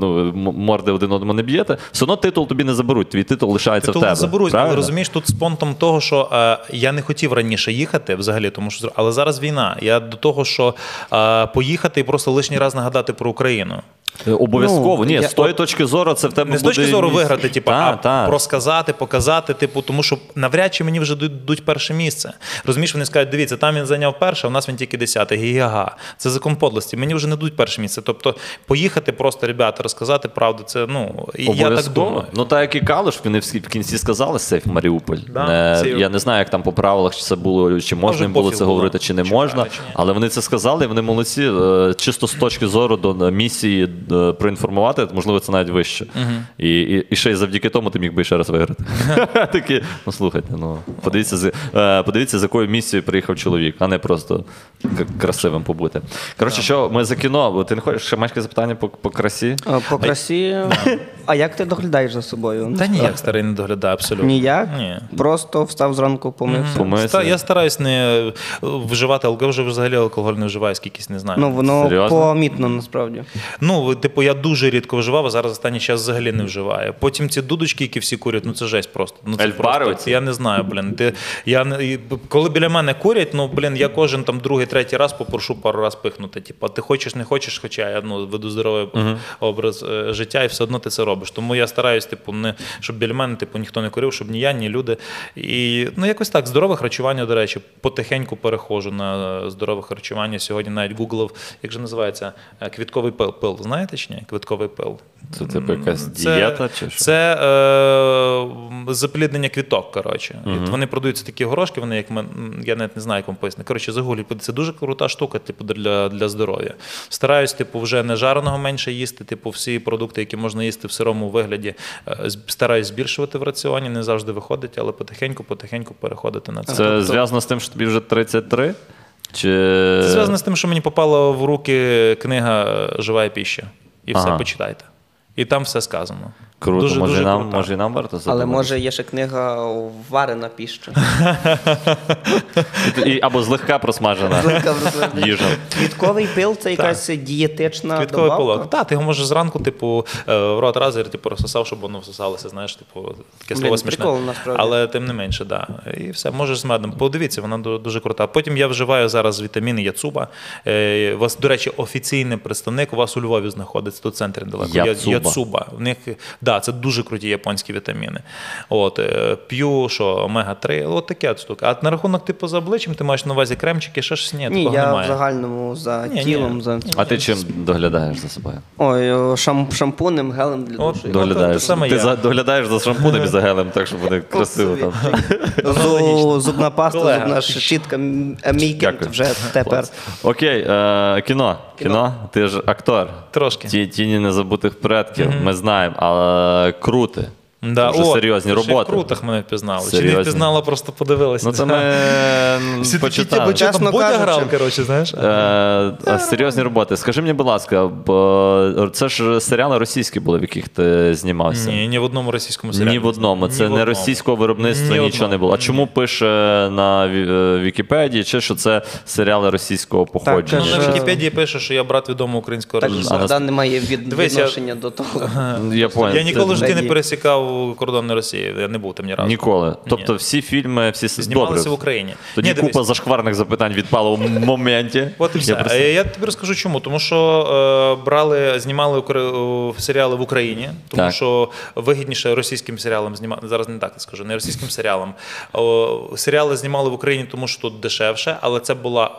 морди один одному не б'єте. Все одно титул тобі не заберуть, твій титул лишається в тебе. Титул не заберуть, але розумієш, тут з понтом того, що я не хотів раніше їхати взагалі, тому що, але зараз війна. Я до того, що поїхати і просто лишній раз нагадати про Україну. Обов'язково. Ні, з тої точки зору це в тебе буде... Не з точки зору виграти, типу, а розказати, показати, типу, тому що навряд чи мені вже дадуть перше місце. Розумієш, вони скажуть, дивіться, там він зайняв перше, а у нас він тільки 10-й. Гі-га-га. Це закон подлості. Мені вже не дадуть перше місце. Тобто поїхати просто, ребята, розказати правду, це, ну, я так думаю. Ну, так як і Калуш, вони в кінці сказали «Сейф Маріуполь». Я не знаю, як там по правилах, чи це було, чи можна їм було це говорити, чи не можна, але вони це сказали, вони молодці, чисто з точки зору до місії проінформувати, можливо, це навіть вище. Uh-huh. І ще й завдяки тому ти міг би ще раз виграти. Такі, ну слухайте, ну, подивіться, з якою місією приїхав чоловік, а не просто красивим побути. Коротше, що ми за кіно, бо ти не хочеш ще мешкає запитання по красі? По красі? А як ти доглядаєш за собою? Та ніяк, старий, не доглядаю, абсолютно. Ніяк? Ні. Просто встав зранку, помився. Я стараюсь не вживати алкоголь, вже взагалі алкоголь не вживаю, скількись не знаю. Ну, воно помітно, насправді. Ну, типу, я дуже рідко вживав, а зараз останній час взагалі не вживаю. Потім ці дудочки, які всі курять, ну це жесть просто. Ну, Ельпари оці? Я не знаю, блін. Коли біля мене курять, ну, блін, я кожен там другий-третій раз попрошу пару раз пихнути. Типу, ти хочеш, не хочеш, хоча я веду здоровий образ життя, і все одно ти це робиш. Тому я стараюсь, типу, не, щоб біля мене типу, ніхто не курив, щоб ні я, ні люди. І, ну, якось так, здорове харчування, до речі, потихеньку перехожу на здорове харчування. Сьогодні навіть гуглив, як же називається, квітковий пил. Знаєте чи ні? Квітковий пил. Це типу якась дієта чи що? Це запліднення квіток, коротше. Uh-huh. Вони продаються такі горошки, вони як я навіть не знаю, як вам пояснити. Коротше, загугліть, це дуже крута штука, типу, для здоров'я. Стараюсь, типу, вже не жареного менше їсти, типу, всі продукти, які можна їсти в сирому вигляді, стараюсь збільшувати в раціоні, не завжди виходить, але потихеньку переходити на це. Це тобто... зв'язано з тим, що тобі вже 33? Чи... Це зв'язано з тим, що мені попала в руки книга «Жива піща». І все, почитайте. І там все сказано. Круто. Дуже, може, дуже круто. Може і нам варто задумати. Але може є ще книга «Варена піща». Або злегка просмажена їжа. Квітковий пил – це якась дієтична добавка? Квітковий пилок. Так, ти його можеш зранку типу, в рот раз і розсосав, щоб воно всосалося. Знаєш, типу, таке слово смішне. Але тим не менше, так. І все, можеш з медом. Подивіться, вона дуже крута. Потім я вживаю зараз вітаміни Яцуба. У вас, до речі, офіційний представник у вас у Львові знаходиться, тут в центрі далеко. Яцуба. В них... Так, це дуже круті японські вітаміни. От, п'ю, що, омега-3, от таке от штука. А на рахунок типу за обличчям, ти маєш на увазі кремчики, ще щось ні, такого немає. Ні, я в загальному за тілом. А ти чим доглядаєш за собою? Ой, шампунем, гелем для душу. Доглядаєш. Ти доглядаєш за шампунем і за гелем, так, щоб вони красиво там. Зубна паста, зубна щітка, мейкінг вже тепер. Окей, кіно. Кіно? Ти ж актор. Трошки. «Тіні незабутих предків», ми знаємо, але крути. Да. Дуже серйозні роботи. В крутах мене впізнали. Серйозні. Чи не впізнала, просто подивилася. Ну це ми почитали. Бодя грав, коротше, знаєш. Серйозні роботи. Скажи мені, будь ласка, це ж серіали російські були, в яких ти знімався. Ні, ні в одному російському серіалі. Ні в одному. Це не російського виробництва, нічого не було. А чому пише на Вікіпедії, чи що це серіали російського походження? Так, на Вікіпедії пише, що я брат відомого українського режисера. Так, немає відношення до того. Я ніколи ж не пересікав кордонної Росії. Я не був там ні разу. Ніколи. Тобто всі фільми, всі знімалися в Україні. Тоді купа зашкварних запитань відпала в моменті. От і все. Я тобі розкажу чому. Тому що знімали серіали в Україні, тому що вигідніше російським серіалам знімати. Зараз не так скажу, не російським серіалам. Серіали знімали в Україні, тому що тут дешевше, але це була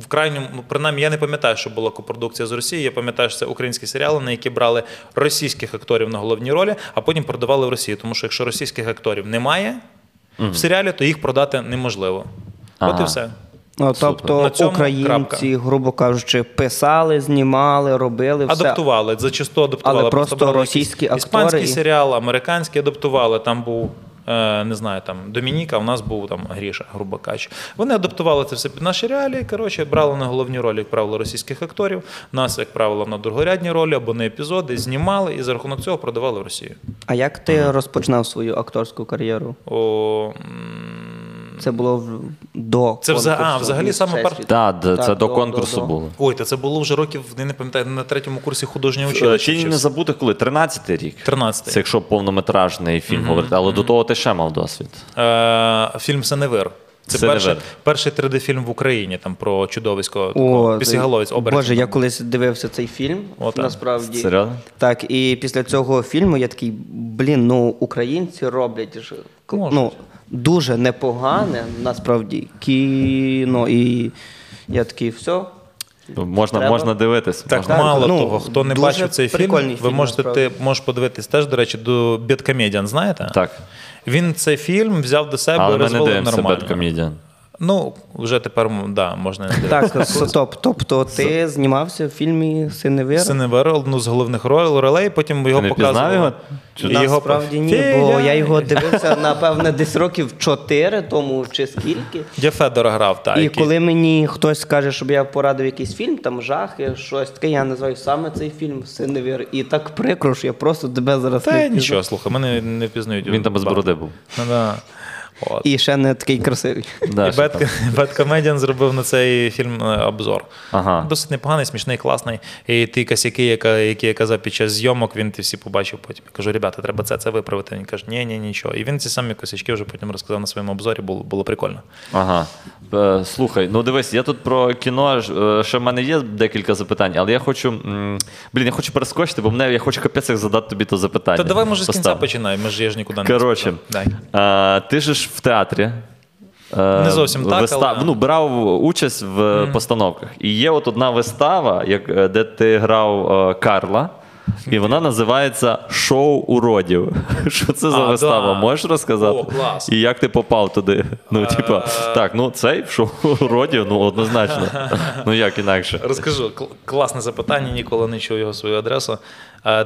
в крайньому, принаймні, я не пам'ятаю, що була копродукція з Росії, я пам'ятаю, що це українські серіали, на які брали російських акторів на головні ролі, а потім продавали в Росії. Тому що якщо російських акторів немає в серіалі, то їх продати неможливо. От і все. Ну, тобто українці, грубо кажучи, писали, знімали, робили все. Адаптували, зачасту адаптували. Але просто російські актори. Іспанський серіал, американський адаптували, там був не знаю, там, Домініка, у нас був там Гріша Грубакач. Вони адаптували це все під наші реалії, коротше, брали на головні ролі, як правило, російських акторів, нас, як правило, на другорядні ролі або на епізоди, знімали і за рахунок цього продавали в Росію. А як ти розпочинав свою акторську кар'єру? Це було до взагалі саме перше. Це до конкурсу було. Ой, та це було вже років, я не пам'ятаю, на третьому курсі художнього училища. Тіні незабутих коли? 13-й рік? 13-й. Це якщо повнометражний фільм говорити, але до того ти ще мав досвід. Фільм «Синевір». Це перший 3D-фільм в Україні, там, про чудовисько, пісіголовець, оберець. Боже, я колись дивився цей фільм, насправді. Серйозно? Так, і після цього фільму я такий, блін, ну, українці роблять ж, ну, дуже непогане, насправді, кіно, і я такий, все. Можна дивитись. Так, мало того, хто не бачив цей фільм, ви можеш подивитись теж, до речі, до «Бедкомедіан», знаєте? Так. Він цей фільм взяв до себе і розвалив нормально. Ну, вже тепер, да, можна не дивитися. Так, тобто ти знімався в фільмі «Синевір»? «Синевір», одну з головних ролей, потім його показували. Насправді ні, бо я його дивився, напевно, десь років 4 тому чи скільки. Я Федора грав, так. І коли мені хтось каже, щоб я порадив якийсь фільм, там жахи, щось таке, я називаю саме цей фільм «Синевір». І так прикро, що я просто тебе зараз не впізнаю. Та нічого, слухай, мене не впізнають. Він там з бороди був. І ще не такий красивий. Бедкомедіан зробив на цей фільм обзор. Досить непоганий, смішний, класний. І ті косяки, які я казав під час зйомок, він ті всі побачив потім. Я кажу, ребята, треба це виправити. Він каже, ні, нічого. І він ці самі косячки вже потім розказав на своєму обзорі, було прикольно. Ага. Слухай, ну дивись, я тут про кіно, ще в мене є декілька запитань, але я хочу, блін, я хочу перескочити, бо я хочу капець як задати тобі то запитання. Та давай, може, з кінця починай, ми ж я ж нікуди не спитав. Коротше, ти ж в театрі не зовсім так, але брав участь в постановках. І є от одна вистава, де ти грав Карла, і вона називається «Шоу уродів». Що це за вистава? Можеш розказати? О, клас. І як ти попав туди? Ну, типа, так, ну, цей «Шоу уродів», ну, однозначно. Ну, як інакше? Розкажу. Класне запитання, ніколи не чув його свою адресу.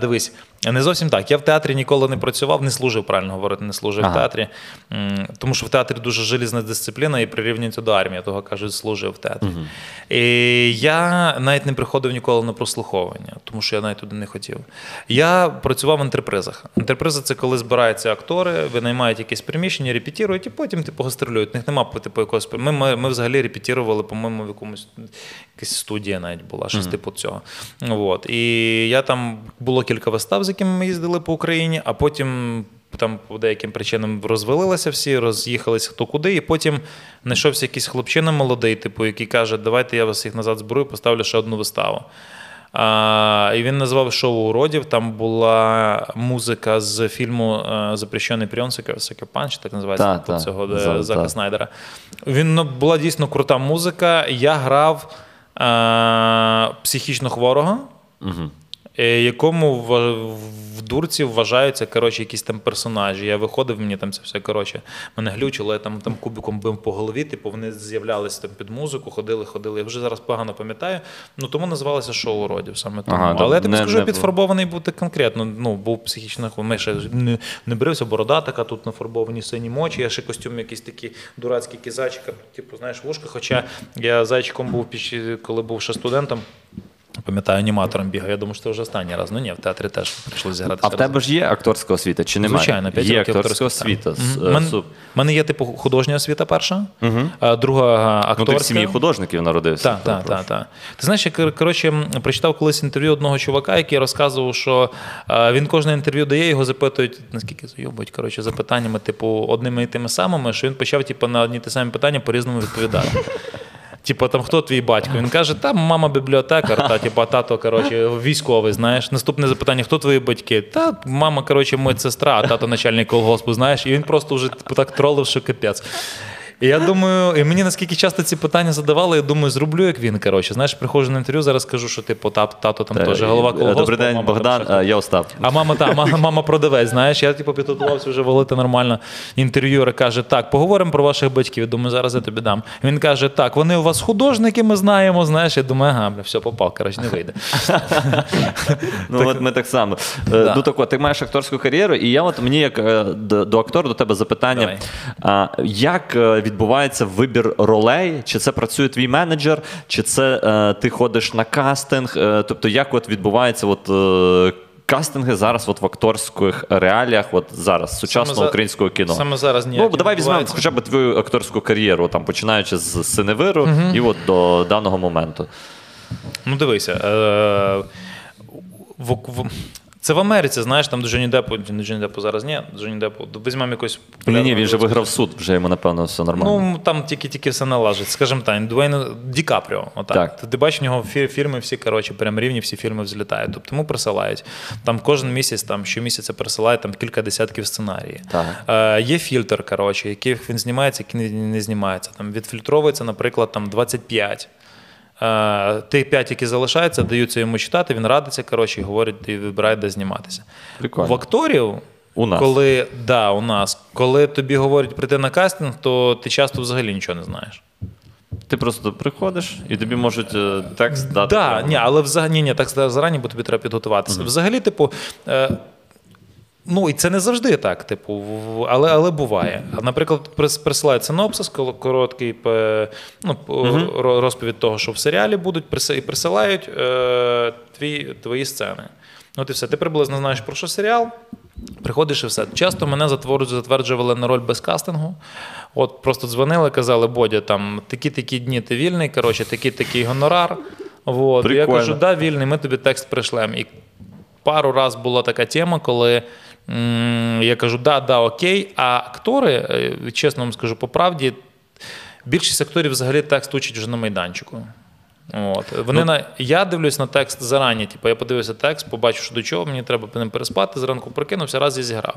Дивись, не зовсім так. Я в театрі ніколи не працював, не служив, правильно говорити, не служив в театрі. Тому що в театрі дуже желізна дисципліна і прирівнюється до армії, того кажуть, служив в театрі. І я навіть не приходив ніколи на прослуховування, тому що я навіть туди не хотів. Я працював в антрепризах. Антрепризи – це коли збираються актори, винаймають якісь приміщення, репетірують і потім типу гастролюють. В них нема типу якогось... Ми взагалі репетірували, по-моєму, в якійсь студії навіть була, щось типу цього. І я там... Було кілька вистав, з якими ми їздили по Україні, а потім там по деяким причинам розвалилися всі, роз'їхалися хто куди, і потім знайшовся якийсь хлопчина молодий, типу, який каже, давайте я вас їх назад зберу і поставлю ще одну виставу. І він назвав «Шоу уродів», там була музика з фільму «Запрещений прийом», «Сакер-панч», так називається, цього Зака Снайдера. Була дійсно крута музика, я грав психічно хворого, якому в дурці вважаються, коротше, якісь там персонажі. Я виходив, мені там це все, коротше, мене глючило, я там кубиком бив по голові, типу, вони з'являлися там під музику, ходили. Я вже зараз погано пам'ятаю, ну, тому називалося «Шоу уродів» саме тому. Але я тобі скажу, підфарбований був так конкретно, ну, був психічно, ми ще не брився, борода така, тут нафарбовані сині мочі, я ще костюм якийсь такий дурацький, який зайчика, типу, знаєш, вушка, хоча я зайчиком був, коли був ще студентом, пам'ятаю, аніматором бігав. Я думаю, що це вже останній раз. Ну ні, в театрі теж прийшлося зіграти. А в тебе ж є акторська освіта чи немає? Звичайно, 5 років акторська освіта. У мене є типу художня освіта перша, друга акторська. Ну ти в сім'ї художників народився. Так. Ти знаєш, я, коротше, прочитав колись інтерв'ю одного чувака, який розказував, що він кожне інтерв'ю дає, його запитують, наскільки зайобують, коротше, запитаннями типу одними і тими самими, що він почав типу на одні ті самі питання по-різному відповідати. Типа, там, хто твій батько? Він каже, там, мама бібліотекар, та, типа, тато, коротше, військовий, знаєш. Наступне запитання, хто твої батьки? Та, мама, коротше, медсестра, а тато начальник колгоспу, знаєш. І він просто вже так тролив, що капець. І я думаю, і мені наскільки часто ці питання задавали, я думаю, зроблю, як він, коротше. Знаєш, приходжу на інтерв'ю, зараз кажу, що типу, тато там теж голова колгоспу. Добрий день, Богдан, я Остап. А мама, та, мама продавець, знаєш, я типу підготувався вже валити нормально. Інтерв'юер каже, так, поговоримо про ваших батьків. Я думаю, зараз я тобі дам. Він каже, так, вони у вас художники, ми знаємо, знаєш. Я думаю, ага, бля, все, попав, коротше, не вийде. Ну от ми так само. Ну так от, ти маєш акторську кар'єру, і я от мені як до актора, до тебе запитання. Як відбувається вибір ролей? Чи це працює твій менеджер? Чи це ти ходиш на кастинг? Тобто як от відбувається кастинги зараз от в акторських реаліях, от зараз, сучасного українського кіно? Саме зараз ніяк. Ну, давай візьмемо хоча б твою акторську кар'єру, там, починаючи з Синевиру і от до даного моменту. Ну, дивися. Це в Америці, знаєш, там до Джоні Деппу зараз ні, візьмемо якось... Ні, він же виграв суд, вже йому, напевно, все нормально. Ну, там тільки все налажить. Скажімо так, Ді Капріо, отак. Ти бачиш, в нього фільми всі, коротше, прям рівні, всі фільми взлітають. Тобто йому присилають. Там кожен місяць, там щомісяця присилають там кілька десятків сценарії. Є фільтр, коротше, який він знімається, який не знімається. Там відфільтровується, наприклад, там 25. Тих 5, які залишаються, даються йому читати, він радиться, коротше, і говорить, і вибирає, де зніматися. Прикольно. В акторів, коли тобі говорять прийти на кастинг, то ти часто взагалі нічого не знаєш. Ти просто приходиш, і тобі можуть текст дати. Так, але взагалі так зарані, бо тобі треба підготуватися. Взагалі, типу, ну, і це не завжди так, типу, але буває. Наприклад, присилають синопсис, короткий розповідь того, що в серіалі будуть, і присилають твої сцени. От і все. Ти приблизно знаєш, про що серіал, приходиш і все. Часто мене затверджували на роль без кастингу. От просто дзвонили, казали, Бодя, там, такі-такі дні ти вільний, коротше, такий-такий гонорар. Прикольно. Я кажу, да, вільний, ми тобі текст пришлемо. І пару раз була така тема, коли я кажу, да, окей, а актори, чесно вам скажу, по правді, більшість акторів взагалі текст учать вже на майданчику. Я дивлюсь на текст зарані, я подивився текст, побачу, що до чого, мені треба по ним переспати, зранку прокинувся, раз і зіграв.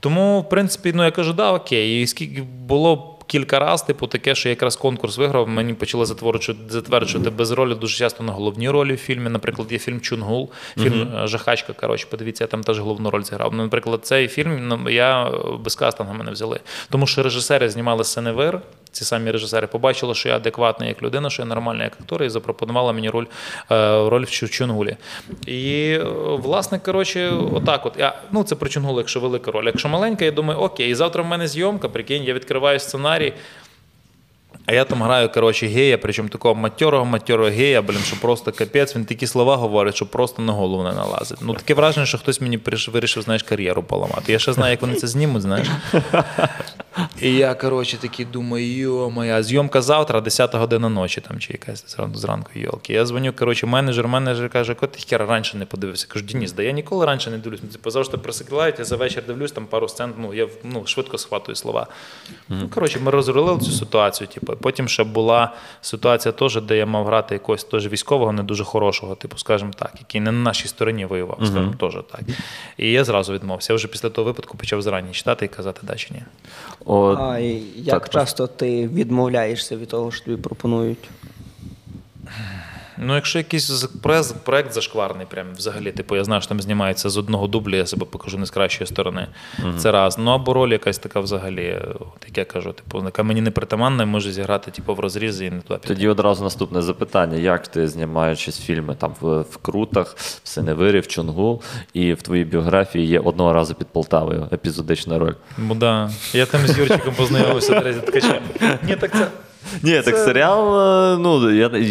Тому, в принципі, я кажу, да, окей, і було кілька раз, таке, що я якраз конкурс виграв, мені почали затверджувати без ролі, дуже часто на головні ролі в фільмі. Наприклад, є фільм «Чунгул», фільм «Жахачка», коротше, подивіться, я там теж головну роль зіграв. Наприклад, цей фільм я без кастингу мене взяли. Тому що режисери знімали «Синевир», ці самі режисери побачили, що я адекватний як людина, що я нормальний як актор, і запропонували мені роль в «Чунгулі». І, власне, коротше, отак от. Ну, це про «Чунгул», якщо велика роль. Якщо маленька, я думаю, окей, і завтра в мене зйомка, прикинь, я відкриваю сценарій, а я там граю, коротше, гея, причому такого матьорого гея, блін, що просто капець, він такі слова говорить, що просто на голову не налазить. Ну, таке враження, що хтось мені вирішив, знаєш, кар'єру поламати. Я ще знаю, як вони це знімуть, знаєш. І я, коротше, такий думаю, йо-моя, зйомка завтра, 10 година ночі, там, чи якась зранку, йолки. Я дзвоню, коротше, менеджер каже, кот, ти хера раніше не подивився. Кажу, Дініс, да я ніколи раніше не дивлюсь. Завжди присилають, я за вечір дивлюсь, там пару сцен, я швидко схватую слова. Ну, коротше, ми розрулили цю ситуацію, потім ще була ситуація теж, де я мав грати якогось теж військового, не дуже хорошого, типу, скажімо так, який не на нашій стороні воював, скажімо, теж так. І я зразу відмовився. Я вже після того випадку почав зарані читати і казати да чи ні. А як часто ти відмовляєшся від того, що тобі пропонують? Ну, якщо якийсь проєкт зашкварний, прям взагалі, типу, я знаю, що там знімається з одного дубля, я себе покажу не з кращої сторони. Це раз. Ну, або роль якась така взагалі, як я кажу, типу, яка мені непритаманна, може зіграти, типу, в розрізі і не туди піти. Тоді одразу наступне запитання. Як ти, знімаючись фільми там в Крутах, в Синевирі, в Чунгул, і в твоїй біографії є одного разу під Полтавою епізодична роль? Ну, так. Я там з Юрчиком познайомився, Терезі Ткачем. Ні, так це... Ні, так серіал, ну,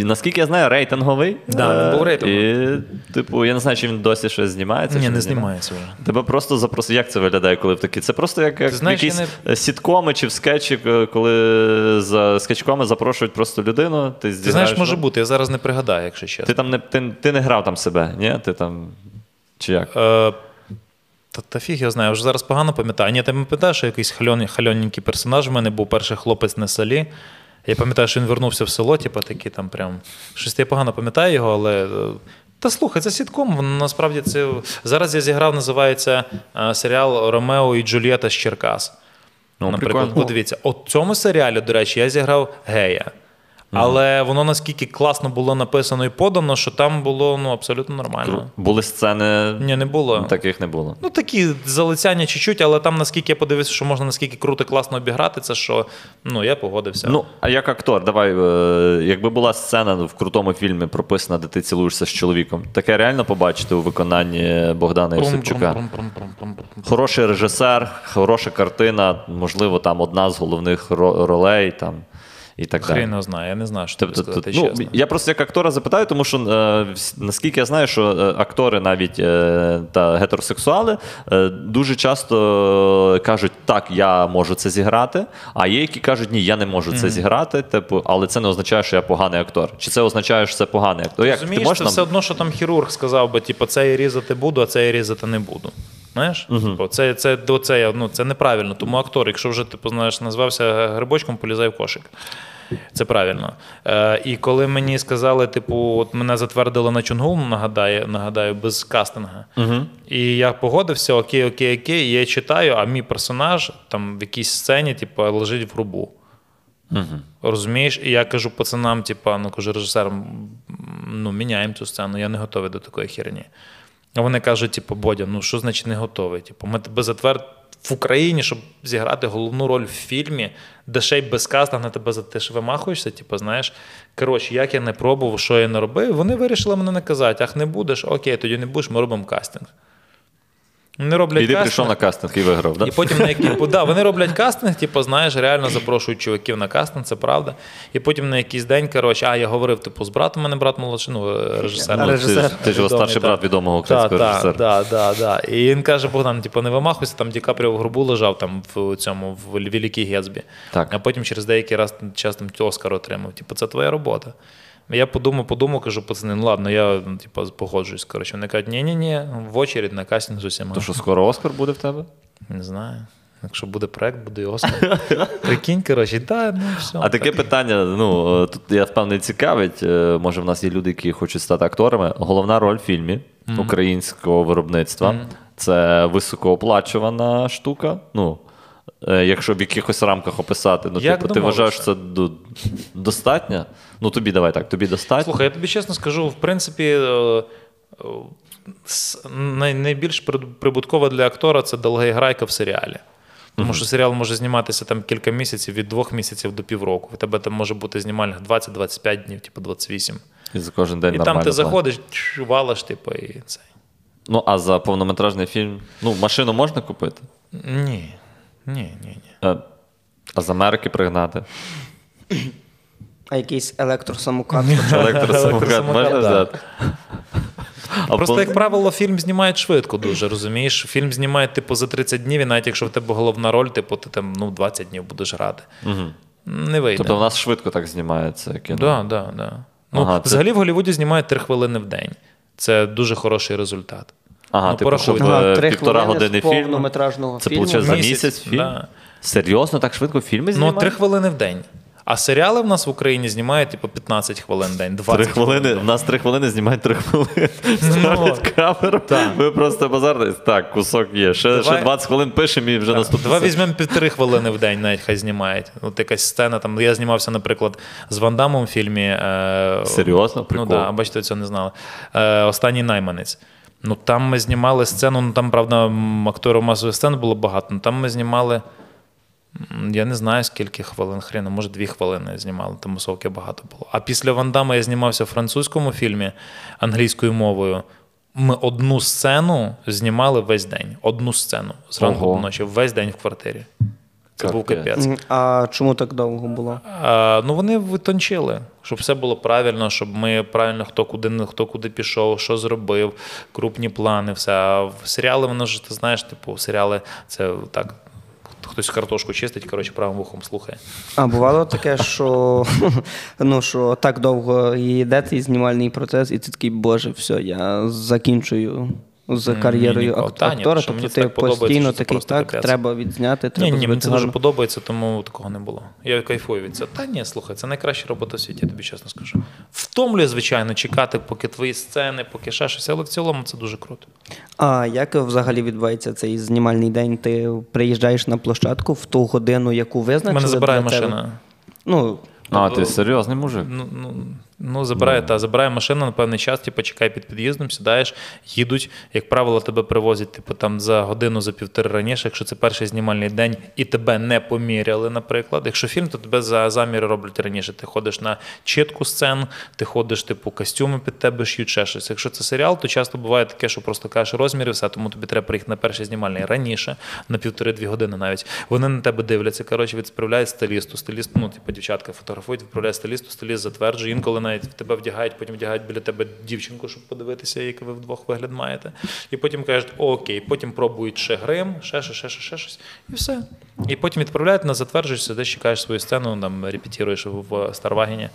наскільки я знаю, рейтинговий. Так, був рейтинговий. Типу, я не знаю, чи він досі щось знімається. Ні, не знімається вже. Тебе просто запросили, як це виглядає, коли в такий? Це просто як якісь сіткоми чи в скетчі, коли за скетчкоми запрошують просто людину. Ти знаєш, може бути, я зараз не пригадаю, якщо чесно. Ти не грав там себе, ні? Ти там, чи як? Та фіг, я знаю, я вже зараз погано пам'ятаю. Ні, ти пам'ятаєш, що якийсь хальоненький персонаж в мене був, перший хлопець на селі. Я пам'ятаю, що він вернувся в село, типу, такі там прям... Щось я погано пам'ятаю його, але... Та слухай, це сітком, насправді це... Зараз я зіграв, називається серіал «Ромео і Джульєта з Черкас». Ну, наприклад, подивіться, от в цьому серіалі, до речі, я зіграв гея. Але воно наскільки класно було написано і подано, що там було абсолютно нормально. Були сцени? Ні, не було. Таких не було. Ну, такі залицяння чуть-чуть, але там наскільки я подивився, що можна наскільки круто, класно обіграти, це що, ну, я погодився. Ну, а як актор, давай, якби була сцена в крутому фільмі прописана, де ти цілуєшся з чоловіком, таке реально побачити у виконанні Богдана Юсипчука? Хороший режисер, хороша картина, можливо, там одна з головних ролей, там. Хрін його знає, я не знаю, що тобі сказати, чесно. Я просто як актора запитаю, тому що, наскільки я знаю, що актори навіть та гетеросексуали дуже часто кажуть, так, я можу це зіграти, а є, які кажуть, ні, я не можу це зіграти, типу, але це не означає, що я поганий актор. Чи це означає, що це поганий актор? Розумієш, це все одно, що там хірург сказав би, типу, це я різати буду, а це я різати не буду. Знаєш? Це неправильно. Тому актор, якщо вже типу, знаєш, назвався грибочком, полізай в кошик. Це правильно. І коли мені сказали, типу, от мене затвердили на Чунгул, нагадаю, без кастинга. І я погодився, окей, я читаю, а мій персонаж там в якійсь сцені типу, лежить в рубу. Розумієш? І я кажу пацанам, типу, ну, кажу режисерам, ну, міняємо цю сцену, я не готовий до такої херні. А вони кажуть, типу, Бодя, ну що значить не готовий? Типу, ми тебе затвердили в Україні, щоб зіграти головну роль в фільмі, де ще й без кастингу на тебе ти ж вимахуєшся, типу, знаєш, коротше, як я не пробував, що я не робив, вони вирішили мене наказати, ах, не будеш, окей, тоді не будеш, ми робимо кастинг. Вони роблять кастинг. І ти прийшов на кастинг і виграв, так? І потім на який, да, вони роблять кастинг, типу, знаєш, реально запрошують чуваків на кастинг, це правда. І потім на якийсь день, коротше, я говорив, типу, з братом, у мене брат молодший, ну, режисер. Ти ж його старший брат відомого українського режисера. Так. І він каже, Богдан, типу, не вимахуйся, там Ді Капріо в грубу лежав, там, в цьому, в Великій Гетсбі. А потім через деякий час там Оскар отримав. Типу, це твоя робота. Я подумав, кажу, пацани, ну ладно, я типу, погоджуюсь, коротше. Вони кажуть, ні-ні-ні, в очередь на кастинг з усіма. То що, скоро Оскар буде в тебе? Не знаю. Якщо буде проєкт, буде і Оскар. Прикинь, коротше, да, ну все. А таке питання, ну, тут, я впевнений, цікавить, може в нас є люди, які хочуть стати акторами. Головна роль в фільмі українського виробництва – це високооплачувана штука, ну, якщо в якихось рамках описати, ну, типу, ти вважаєш, що це достатньо? Ну, тобі давай так, тобі достатньо? Слухай, я тобі чесно скажу, в принципі, найбільш прибуткова для актора – це довгоіграйка в серіалі. Тому що серіал може зніматися там кілька місяців, від 2 місяців до півроку. У тебе там може бути знімальних 20-25 днів, типу 28. І за кожен день нормально. І там ти заходиш, валиш, типу, і цей. Ну, а за повнометражний фільм, ну, машину можна купити? Ні. Ні. А з Америки пригнати? А якийсь електросамокат? Електросамокат можна взяти? Просто, як правило, фільм знімають швидко дуже, розумієш? Фільм знімають, типу, за 30 днів, і навіть якщо в тебе головна роль, типу, ти там, ну, 20 днів будеш грати. Не вийде. Тобто в нас швидко так знімається кіно? Так. Взагалі в Голлівуді знімають 3 хвилини в день. Це дуже хороший результат. Ага, ти пішов 1,5 години фільму, це, виходить, за місяць фільм? Да. Серйозно, так швидко фільми знімають? Ну, 3 хвилини в день. А серіали в нас в Україні знімають, типу, 15 хвилин в день, 20 хвилин. В нас 3 хвилини знімають 3 хвилини. Ставлять камеру, ви просто базарні, так, кусок є, ще 20 хвилин пишемо і вже наступне. Давай візьмемо 3 хвилини в день, навіть хай знімають. От якась сцена, там, я знімався, наприклад, з Ван Дамом в фільмі. Серйозно? Прикол. Ну, так, бачите, цього не знали. «Останній найманець». Ну, там ми знімали сцену, ну, там, правда, акторів масової сцени було багато, ну, там ми знімали, я не знаю, скільки хвилин, може 2 хвилини знімали, там мусовки багато було. А після Ван Дамма я знімався в французькому фільмі англійською мовою. Ми 1 сцену знімали весь день, 1 сцену, зранку до ночі, весь день в квартирі. Це був капець. А чому так довго було? Ну, вони витончили, щоб все було правильно, щоб ми правильно хто куди пішов, що зробив, крупні плани, все. А в серіали, воно ж, ти знаєш, типу, серіали, це так, хтось картошку чистить, коротше, правим вухом слухає. А бувало таке, що, ну, що так довго йде цей знімальний процес, і ти такий, боже, все, я закінчую. з кар'єрою актора? Тобто ти постійно такий, так, треба відзняти, треба зробити. Ні, мені це дуже подобається, тому такого не було. Я кайфую від цього. Та ні, слухай, це найкраща робота в світі, я тобі чесно скажу. Втомлює, звичайно, чекати, поки твої сцени, поки ще щось, але в цілому це дуже круто. А як взагалі відбувається цей знімальний день? Ти приїжджаєш на площадку в ту годину, яку визначили? Мене забирає машина. Ну... А, ти серйозний мужик? Ну, забирає, та, забирає машину на певний час, типу, чекай під під'їздом, сідаєш, їдуть. Як правило, тебе привозять типу, там, за годину, за півтори раніше, якщо це перший знімальний день і тебе не поміряли, наприклад. Якщо фільм, то тебе за заміри роблять раніше. Ти ходиш на чітку сцен, ти ходиш, типу, костюми під тебе шиють, ще щось. Якщо це серіал, то часто буває таке, що просто кажеш розміри, все, тому тобі треба приїхати на перший знімальний раніше, на півтори-дві години навіть. Вони на тебе дивляться, коротше, відправляють стилісту. Стиліст, ну, типу, дівчатка фотографують, відправляє стилісту, стиліст затверджує, інколи навіть тебе вдягають, потім вдягають біля тебе дівчинку, щоб подивитися, як ви вдвох вигляд маєте. І потім кажуть, окей, потім пробують ще грим, ще щось, і все. І потім відправляють на затверджуєшся, десь чекаєш свою сцену, там репетіруєш в Старвагені,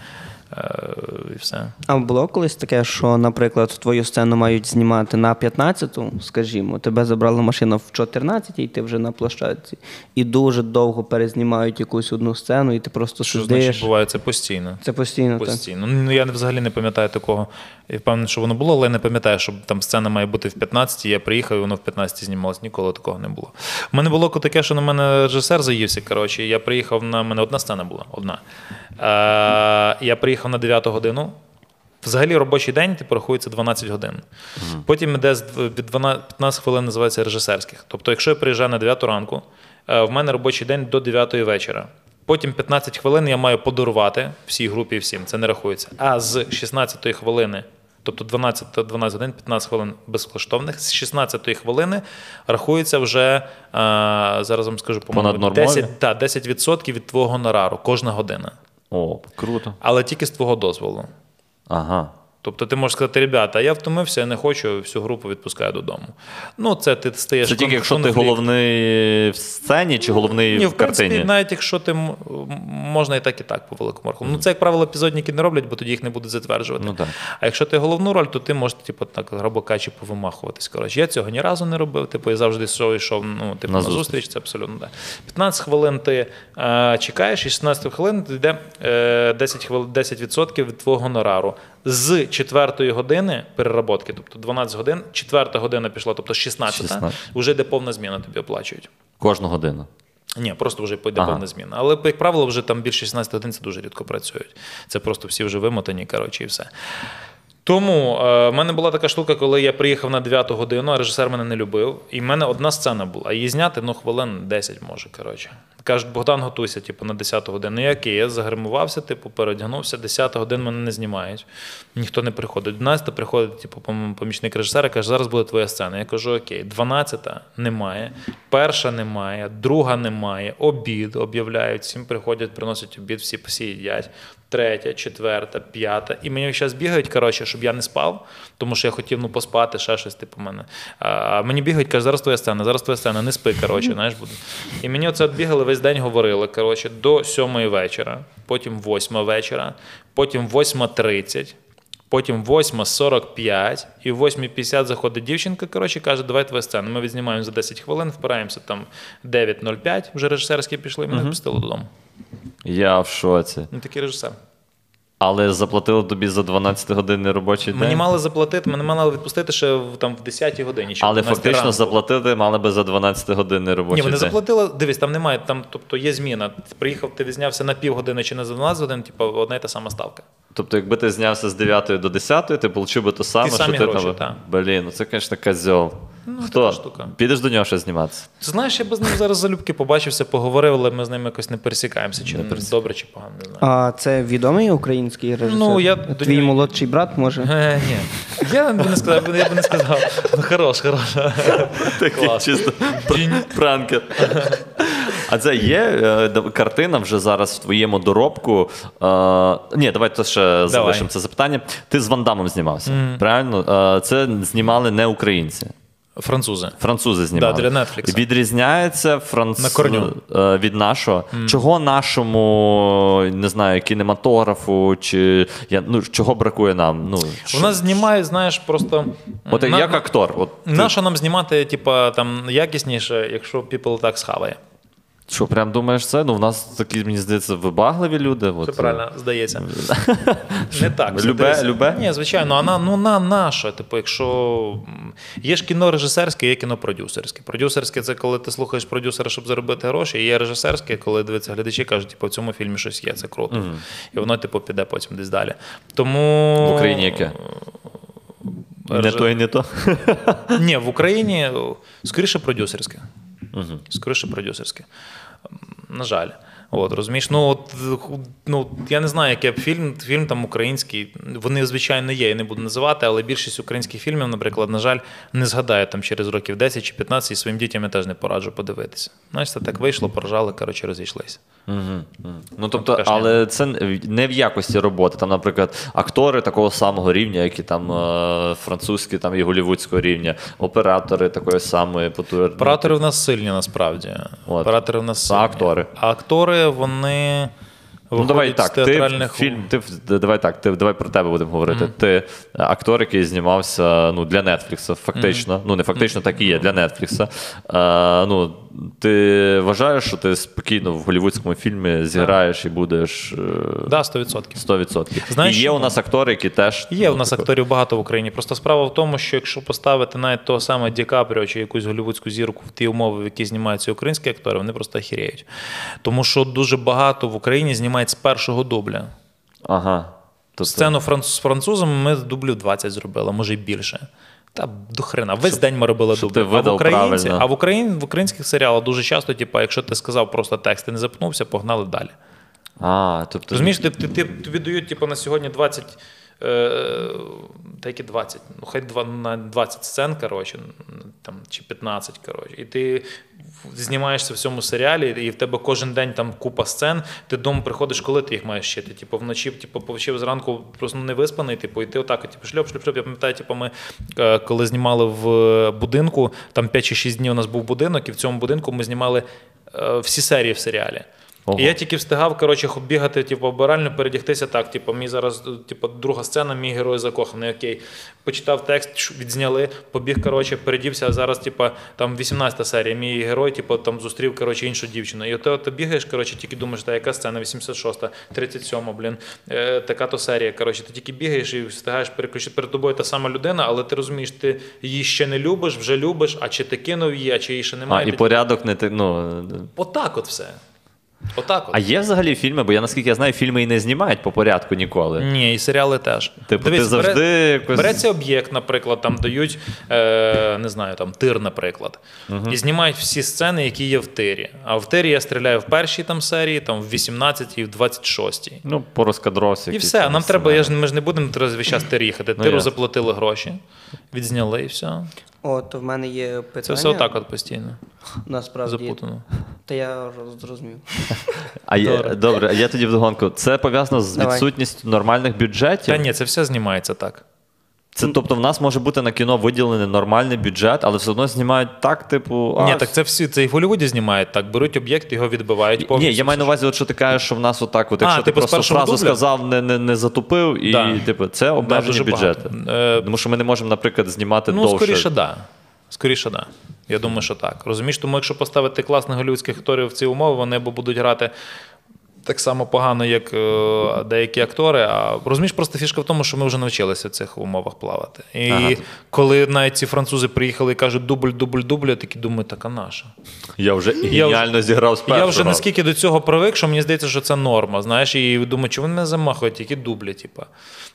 і все. А було колись таке, що, наприклад, твою сцену мають знімати на 15-ту, скажімо, тебе забрала машина в 14-й, і ти вже на площадці. І дуже довго перезнімають якусь одну сцену, і ти просто сидиш. Що значить буває? Це постійно. Це постійно, постійно. Ну, я взагалі не пам'ятаю такого. Я впевнений, що воно було, але я не пам'ятаю, що там сцена має бути в 15-ті, я приїхав, і воно в 15-ті знімалось. Ніколи такого не було. У мене було таке, що на мене режисер заївся, коротше, я приїхав на... У мене одна сцена була, одна. Я приїхав на 9-ту годину. Взагалі робочий день, типу, рахується 12 годин. Потім йде від 15 хвилин, називається режисерських. Тобто, якщо я приїжджаю на 9-ту ранку, в мене робочий день до 9-ї вечора. Потім 15 хвилин я маю подарувати всій групі і всім, це не рахується. А з 16-ї хвилини, тобто 12 годин, 15 хвилин безкоштовних, з 16-ї хвилини рахується вже, зараз вам скажу, по-моєму, 10% від твого гонорару кожна година. О, круто. Але тільки з твого дозволу. Ага. Тобто ти можеш сказати, ребята, я втомився, я не хочу, всю групу відпускаю додому. Ну, це ти стаєш... Це тільки якщо ти головний в сцені чи головний в картині? Ні, в принципі, навіть якщо ти... Можна і так, по великому рахунку. Ну, це, як правило, епізодники не роблять, бо тоді їх не будуть затверджувати. Ну, а якщо ти головну роль, то ти можеш, типу, так, грабокачі повимахуватись. Коротше, я цього ні разу не робив, типу, я завжди йшов, ну, типу, на зустріч, це абсолютно так. 15 хвилин ти чекаєш, і 16 хвилин йде 10% від твого гонорару. З 4-ї години переработки, тобто 12 годин, 4-та година пішла, тобто 16-та, вже йде повна зміна, тобі оплачують. Кожну годину? Ні, просто вже йде повна зміна. Але, як правило, вже там більше 16 годин це дуже рідко працюють. Це просто всі вже вимотані, коротше, і все. Тому в мене була така штука, коли я приїхав на 9-ту годину, а режисер мене не любив, і в мене одна сцена була, а її зняти, ну, хвилин 10 може, коротше. Кажуть, Богдан, готуйся, типу, на 10-ту годину. Ну, окей, я загримувався, типу, переодягнувся, 10-та година мене не знімають, ніхто не приходить. 11-та приходить, типу, помічник режисера, каже, зараз буде твоя сцена. Я кажу, окей, 12-та немає, 1-та немає, 2-га немає, обід об'являють, всім приходять, приносять обід, всі їдять. 3-я, 4-та, 5-та. І мені зараз бігають, коротше, щоб я не спав, тому що я хотів, ну, поспати, ще щось, типу, мене. А мені бігають, кажуть, зараз твоя сцена, не спи, коротше, знаєш, буде. І мені оце бігали, весь день говорили, коротше, до 7-ї вечора, потім 8-ма вечора, потім 8:30, потім 8:45 і в 8:50 заходить дівчинка, коротше, каже, давай твоя сцена. Ми відзнімаємо за 10 хвилин, впираємося там 9:05, вже режисерські пішли, мене пустили додому. Я в шоці. Ну, такий режисер. Але заплатили тобі за 12-годинний робочий день? Мені мали заплатити, мене мали відпустити ще там, в 10-й годині. Але фактично ранку. Заплатити мали би за 12-годинний робочий день. Ні, вони заплатили, дивись, там немає, там, тобто є зміна. Приїхав, ти відзнявся на півгодини чи не за 12 годин, типу, одна і та сама ставка. Тобто, якби ти знявся з 9-ї до 10-ї, ти получив би то саме, що ти там... Та. Блін, ну це, звісно, козьол. Ну, хто? Штука. Підеш до нього ще зніматися? Знаєш, я б з ним зараз залюбки побачився, поговорив, але ми з ним якось не пересікаємося, чи не добре, чи погано, не знаю. А це відомий український режисер? Ну, я... Твій молодший брат, може? Ні. Я б не сказав, Ну, хорош. Такий чисто пранкер. А це є картина вже зараз в твоєму доробку? Ні, давай то ще залишимо це запитання. Ти з Ван Дамом знімався, правильно? Це знімали не українці. Французи. Французи знімали. Да, для Netflix. Відрізняється від нашого. Чого нашому, не знаю, кінематографу, чи чого бракує нам? У нас знімає, знаєш, просто... От як актор. Нащо нам знімати, типа, там, якісніше, якщо people так схаває? Що, прям думаєш це? Ну, в нас такі, мені здається, вибагливі люди. Це правильно, здається. Не так. Любе? Ні, звичайно. Ну, наше. Типу, якщо... Є ж кіно режисерське, є кіно продюсерське. Продюсерське – це коли ти слухаєш продюсера, щоб заробити гроші, і є режисерське, коли дивиться глядачі, кажуть, типу, в цьому фільмі щось є, це круто. І воно, типу, піде потім десь далі. Тому... В Україні яке? Не то і не то? Ні, в Україні, скоріше, продюсерське. Скоріше продюсерське. На жаль. От, розумієш? Ну, я не знаю, який фільм. Фільм там український. Вони, звичайно, є, я не буду називати, але більшість українських фільмів, наприклад, на жаль, не згадаю там через років 10 чи 15, і своїм дітям я теж не пораджу подивитися. Знаєш, це так вийшло, поржали, коротше, розійшлися. Ну, тобто, але це не в якості роботи. Там, наприклад, актори такого самого рівня, які там французькі і голівудського рівня, оператори такої самої потужності. Оператори в нас сильні, насправді. Оператори в нас сильні. А актори? А актори, вони виходять з театральних... Давай про тебе будемо говорити. Ти актор, який знімався для Netflix, фактично. Ну, не фактично, так і є, для Netflix. Ну, ти вважаєш, що ти спокійно в голівудському фільмі зіграєш і будеш... Да, 100%. І є у нас актори, які теж... Є у нас акторів багато в Україні. Просто справа в тому, що якщо поставити навіть того саме Ді Капріо чи якусь голівудську зірку в ті умови, в які знімаються українські актори, вони просто охеріють. Тому що дуже багато в Україні знімають з першого дубля. Ага. Сцену з французами ми дублів 20 зробили, може й більше. Та до хрена. Весь день ми робили дубль. А в українських серіалах дуже часто, якщо ти сказав просто текст і не запнувся, погнали далі. Розумієш, тобі дають на сьогодні 20, та які 20, ну хай 20 сцен, коротше, чи 15, коротше. І ти знімаєшся в цьому серіалі, і в тебе кожен день там купа сцен, ти додому приходиш, коли ти їх маєш щити, типу, вночі, типу, повчив зранку, просто не виспаний, типу, і ти отак, типу, шльоп, я пам'ятаю, типу, ми, коли знімали в будинку, там 5 чи 6 днів у нас був будинок, і в цьому будинку ми знімали всі серії в серіалі. І я тільки встигав, коротше, бігати, типу, обирально передягтися так, типу, мій зараз, типу, друга сцена, мій герой закоханий, окей. Почитав текст, відзняли, побіг, коротше, передівся, а зараз, типу, там 18-та серія, мій герой, типу, там зустрів, коротше, іншу дівчину. І от ти бігаєш, коротше, тільки думаєш, та яка сцена, 86-та, 37-та, блін, така-то серія, коротше, ти тільки бігаєш і встигаєш переключити, перед тобою та сама людина, але ти розумієш, ти її ще не любиш, вже любиш, а чи ти кинув її, а чи її ще немає. А, і порядок не ти, ну... Отак от все. А є взагалі фільми? Бо я, наскільки я знаю, фільми і не знімають по порядку ніколи. Ні, і серіали теж. Типу, ти завжди... Береться об'єкт, наприклад, там дають, не знаю, там тир, наприклад. І знімають всі сцени, які є в тирі. А в тирі я стріляю в першій там серії, там в 18-й, в 26-й. Ну, по розкадросі. І все, нам треба, ми ж не будемо весь час тир їхати. Тиру заплатили гроші, відзняли і все. От, в мене є питання. Це все отак от постійно. Насправді. Запутано. Та я зрозумів. Добре, я тоді вдогонку. Це пов'язано з відсутністю нормальних бюджетів? Та ні, це все знімається так. Тобто в нас може бути на кіно виділений нормальний бюджет, але все одно знімають так, типу... Ні, так це всі, це і в Голлівуді знімають так, беруть об'єкт, його відбивають повністю. Ні, я маю на увазі, що ти кажеш, що в нас отак, якщо ти просто фразу сказав, не затупив, і це обмежені бюджети. Тому що ми не можемо, наприклад, знімати довше. Ну, скоріше, так. Скоріше, так. Я думаю, що так. Розумієш, тому якщо поставити класних голлівудських акторів в ці умови, вони або будуть грати так само погано, як деякі актори. А розумієш, просто фішка в тому, що ми вже навчилися в цих умовах плавати. І коли навіть ці французи приїхали і кажуть дубль, я такі думаю, така наша. Я вже геніально зіграв з першого. Я вже наскільки до цього привик, що мені здається, що це норма, знаєш, і думаю, чи вони не замахують, які дублі, типа.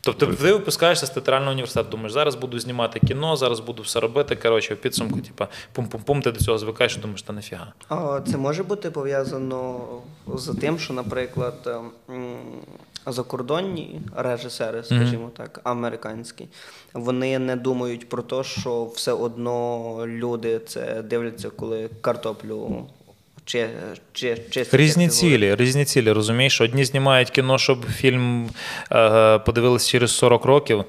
Тобто ти випускаєшся з театрального університету, думаєш, зараз буду знімати кіно, зараз буду все робити, коротше, в підсумку, типа, пум-пум-пум, ти до цього звикаєш, думаєш, та нафіга. А це може бути пов'язано з тим, що, наприклад, закордонні режисери, скажімо так, американські, вони не думають про те, що все одно люди це дивляться, коли картоплю Різні цілі, розумієш? Одні знімають кіно, щоб фільм подивились через 40 років,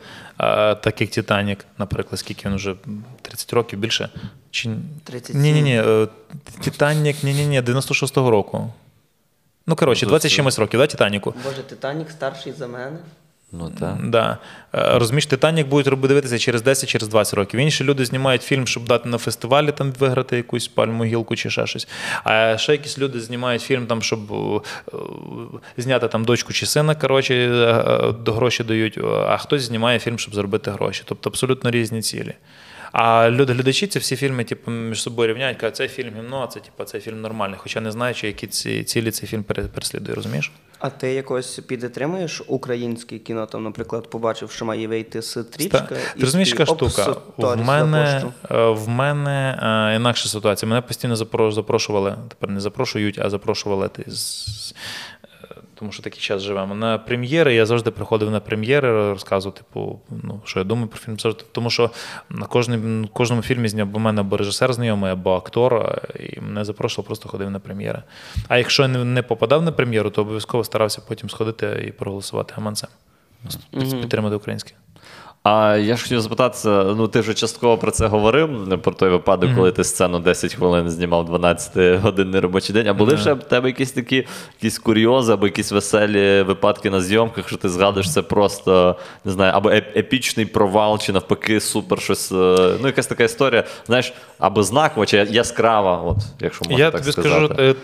так як «Титанік», наприклад, скільки він вже, 30 років більше? Чи... 37. Ні-ні-ні, «Титанік», ні-ні-ні, 96-го року. Ну, коротше, 20 чимось років, да, «Титаніку»? Боже, «Титанік» старший за мене. Ну, так. Да. Розумієш, «Титанік» будуть дивитися через 10, через 20 років. Інші люди знімають фільм, щоб дати на фестивалі, там, виграти якусь пальму, гілку чи ще щось. А ще якісь люди знімають фільм, там, щоб зняти там дочку чи сина, коротше, гроші дають. А хтось знімає фільм, щоб заробити гроші. Тобто абсолютно різні цілі. А люди-глядачі ці всі фільми типу, між собою рівняють, кажуть, цей фільм гімно, а це типу, цей фільм нормальний, хоча не знаючи, які цілі цей фільм переслідує, розумієш? А ти якось підтримуєш українське кіно, там, наприклад, побачив, що має вийти стрічка? Ти розумієш, яка штука? В мене інакша ситуація. Мене постійно запрошували, тепер не запрошують, а запрошували, тому що такий час живемо. На прем'єри, я завжди приходив на прем'єри, розказував, типу, ну, що я думаю про фільм. Тому що на кожному фільмі зняв у мене або режисер знайомий, або актор, і мене запрошував, просто ходив на прем'єри. А якщо я не попадав на прем'єру, то обов'язково старався потім сходити і проголосувати гаманцем. Підтримати українське. А я ж хотів запитатися, ну ти вже частково про це говорив, про той випадок, коли ти сцену 10 хвилин знімав 12-годинний робочий день, а були ще в тебе якісь такі курйози або якісь веселі випадки на зйомках, що ти згадуєш це просто, не знаю, або епічний провал, чи навпаки супер щось, ну якась така історія, знаєш, або знакова, чи яскрава, от, якщо можна так сказати. Я тобі скажу,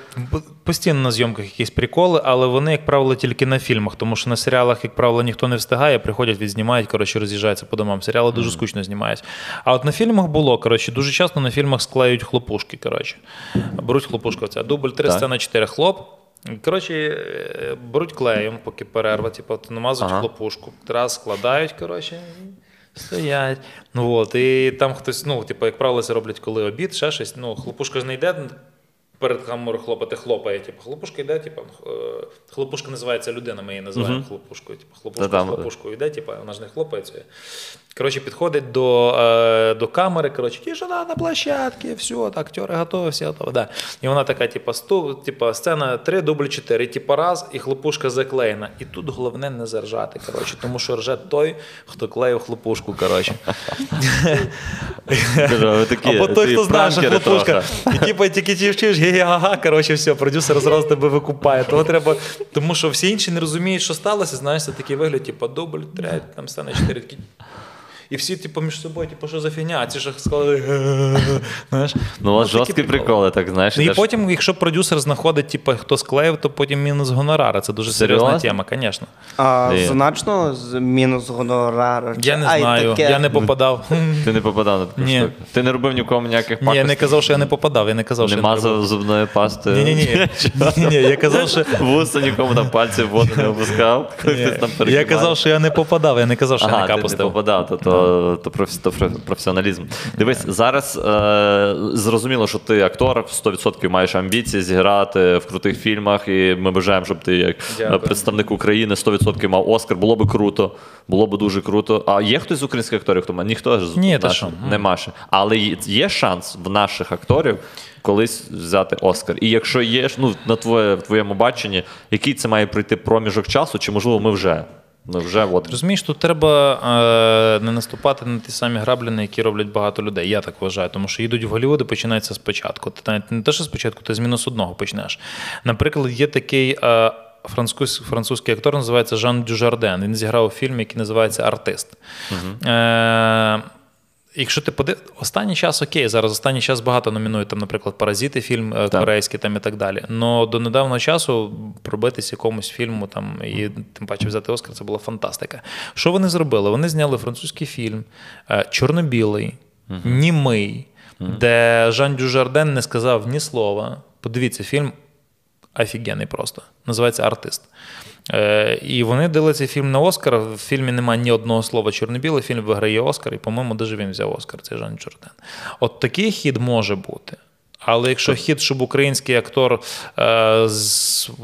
постійно на зйомках якісь приколи, але вони, як правило, тільки на фільмах, тому що на серіалах, як правило, ніхто не встигає, приходять, відзнімають, коротше, роз'їжджають по домам. Серіали дуже скучно знімають. А от на фільмах було, коротше, дуже часто на фільмах склеють хлопушки, коротше. Беруть хлопушку оця. Дубль 3, сцена 4, хлоп. Коротше, беруть клеєм, поки перерва, типу, намазують хлопушку. Раз складають, коротше, стоять. Ну, от, і там хтось, ну, типу, як правило, це роблять, коли обід, ще щось. Ну, хлопушка ж не йде перед камерою хлопати, хлопає. Типу, хлопушка йде, типу, хлопушка називається людина, ми її називаємо хлопушкою. Типу, хлопушка з хлопушкою йде, типу, вона ж не хлопається. Коротше, підходить до камери, коротше, тишина на площадці, все, так, актери готові, все готові. Да. І вона така, типу, сцена 3, дубль 4, типу, раз, і хлопушка заклеєна. І тут головне не заржати, коротше, тому що рже той, хто клеїв хлопушку, коротше. Або той, хто знає, що хлопушка. І типу, тільки ти вчиш, ге-ге-га-га, коротше, все, продюсер зараз тебе викупає. Тому що всі інші не розуміють, що сталося, знаєш, це такий вигляд, типу, дубль 3, там, сцена 4, такі... І всі, типу, між собою, типу, що за фігня, а ці ж сказали, знаєш. Ну, у вас жорсткі приколи, так, знаєш. І потім, якщо продюсер знаходить, типу, хто склеїв, то потім мінус гонорара. Це дуже серйозна тема, звісно. А значно мінус гонорара? Я не знаю, я не попадав. Ти не попадав на таку штуку? Ти не робив нікому ніяких пакостей? Ні, я не казав, що я не попадав, я не казав, що я не робив. Не мазав зубною пастою? Ні-ні-ні, я казав, що... Вуса нікому там пальці в воду не опускав? Я казав, що я не попадав, я не казав, що я не капустив. То професіоналізм. Дивись, зараз зрозуміло, що ти актор, 100% маєш амбіції зіграти в крутих фільмах, і ми бажаємо, щоб ти як представник України 100% мав Оскар. Було би круто, було би дуже круто. А є хтось з українських акторів, хто має? Ніхто ж немає. Але є шанс в наших акторів колись взяти Оскар. І якщо є, ну, на твоєму баченні, який це має пройти проміжок часу, чи, можливо, ми вже... Розумієш, тут треба не наступати на ті самі граблі, на які роблять багато людей. Я так вважаю, тому що їдуть в Голлівуд і починається спочатку. Ти навіть не те, що спочатку, ти з мінус одного почнеш. Наприклад, є такий французький актор, називається Жан Дюжарден. Він зіграв фільм, який називається «Артист». Якщо ти подивишся, останній час окей, зараз останній час багато номінують, там, наприклад, «Паразіти», фільм корейський там, і так далі. Но до недавнього часу пробитись якомусь фільму там, і тим паче взяти Оскар, це була фантастика. Що вони зробили? Вони зняли французький фільм, чорно-білий, німий, де Жан Дюжарден не сказав ні слова. Подивіться, фільм офігенний просто. Називається «Артист». І вони дали цей фільм на Оскар. В фільмі немає ні одного слова чорно-білий. Фільм виграє Оскар, і, по-моєму, даже він взяв Оскар, цей Жан Чорден. От такий хід може бути. Але якщо хід, щоб український актор,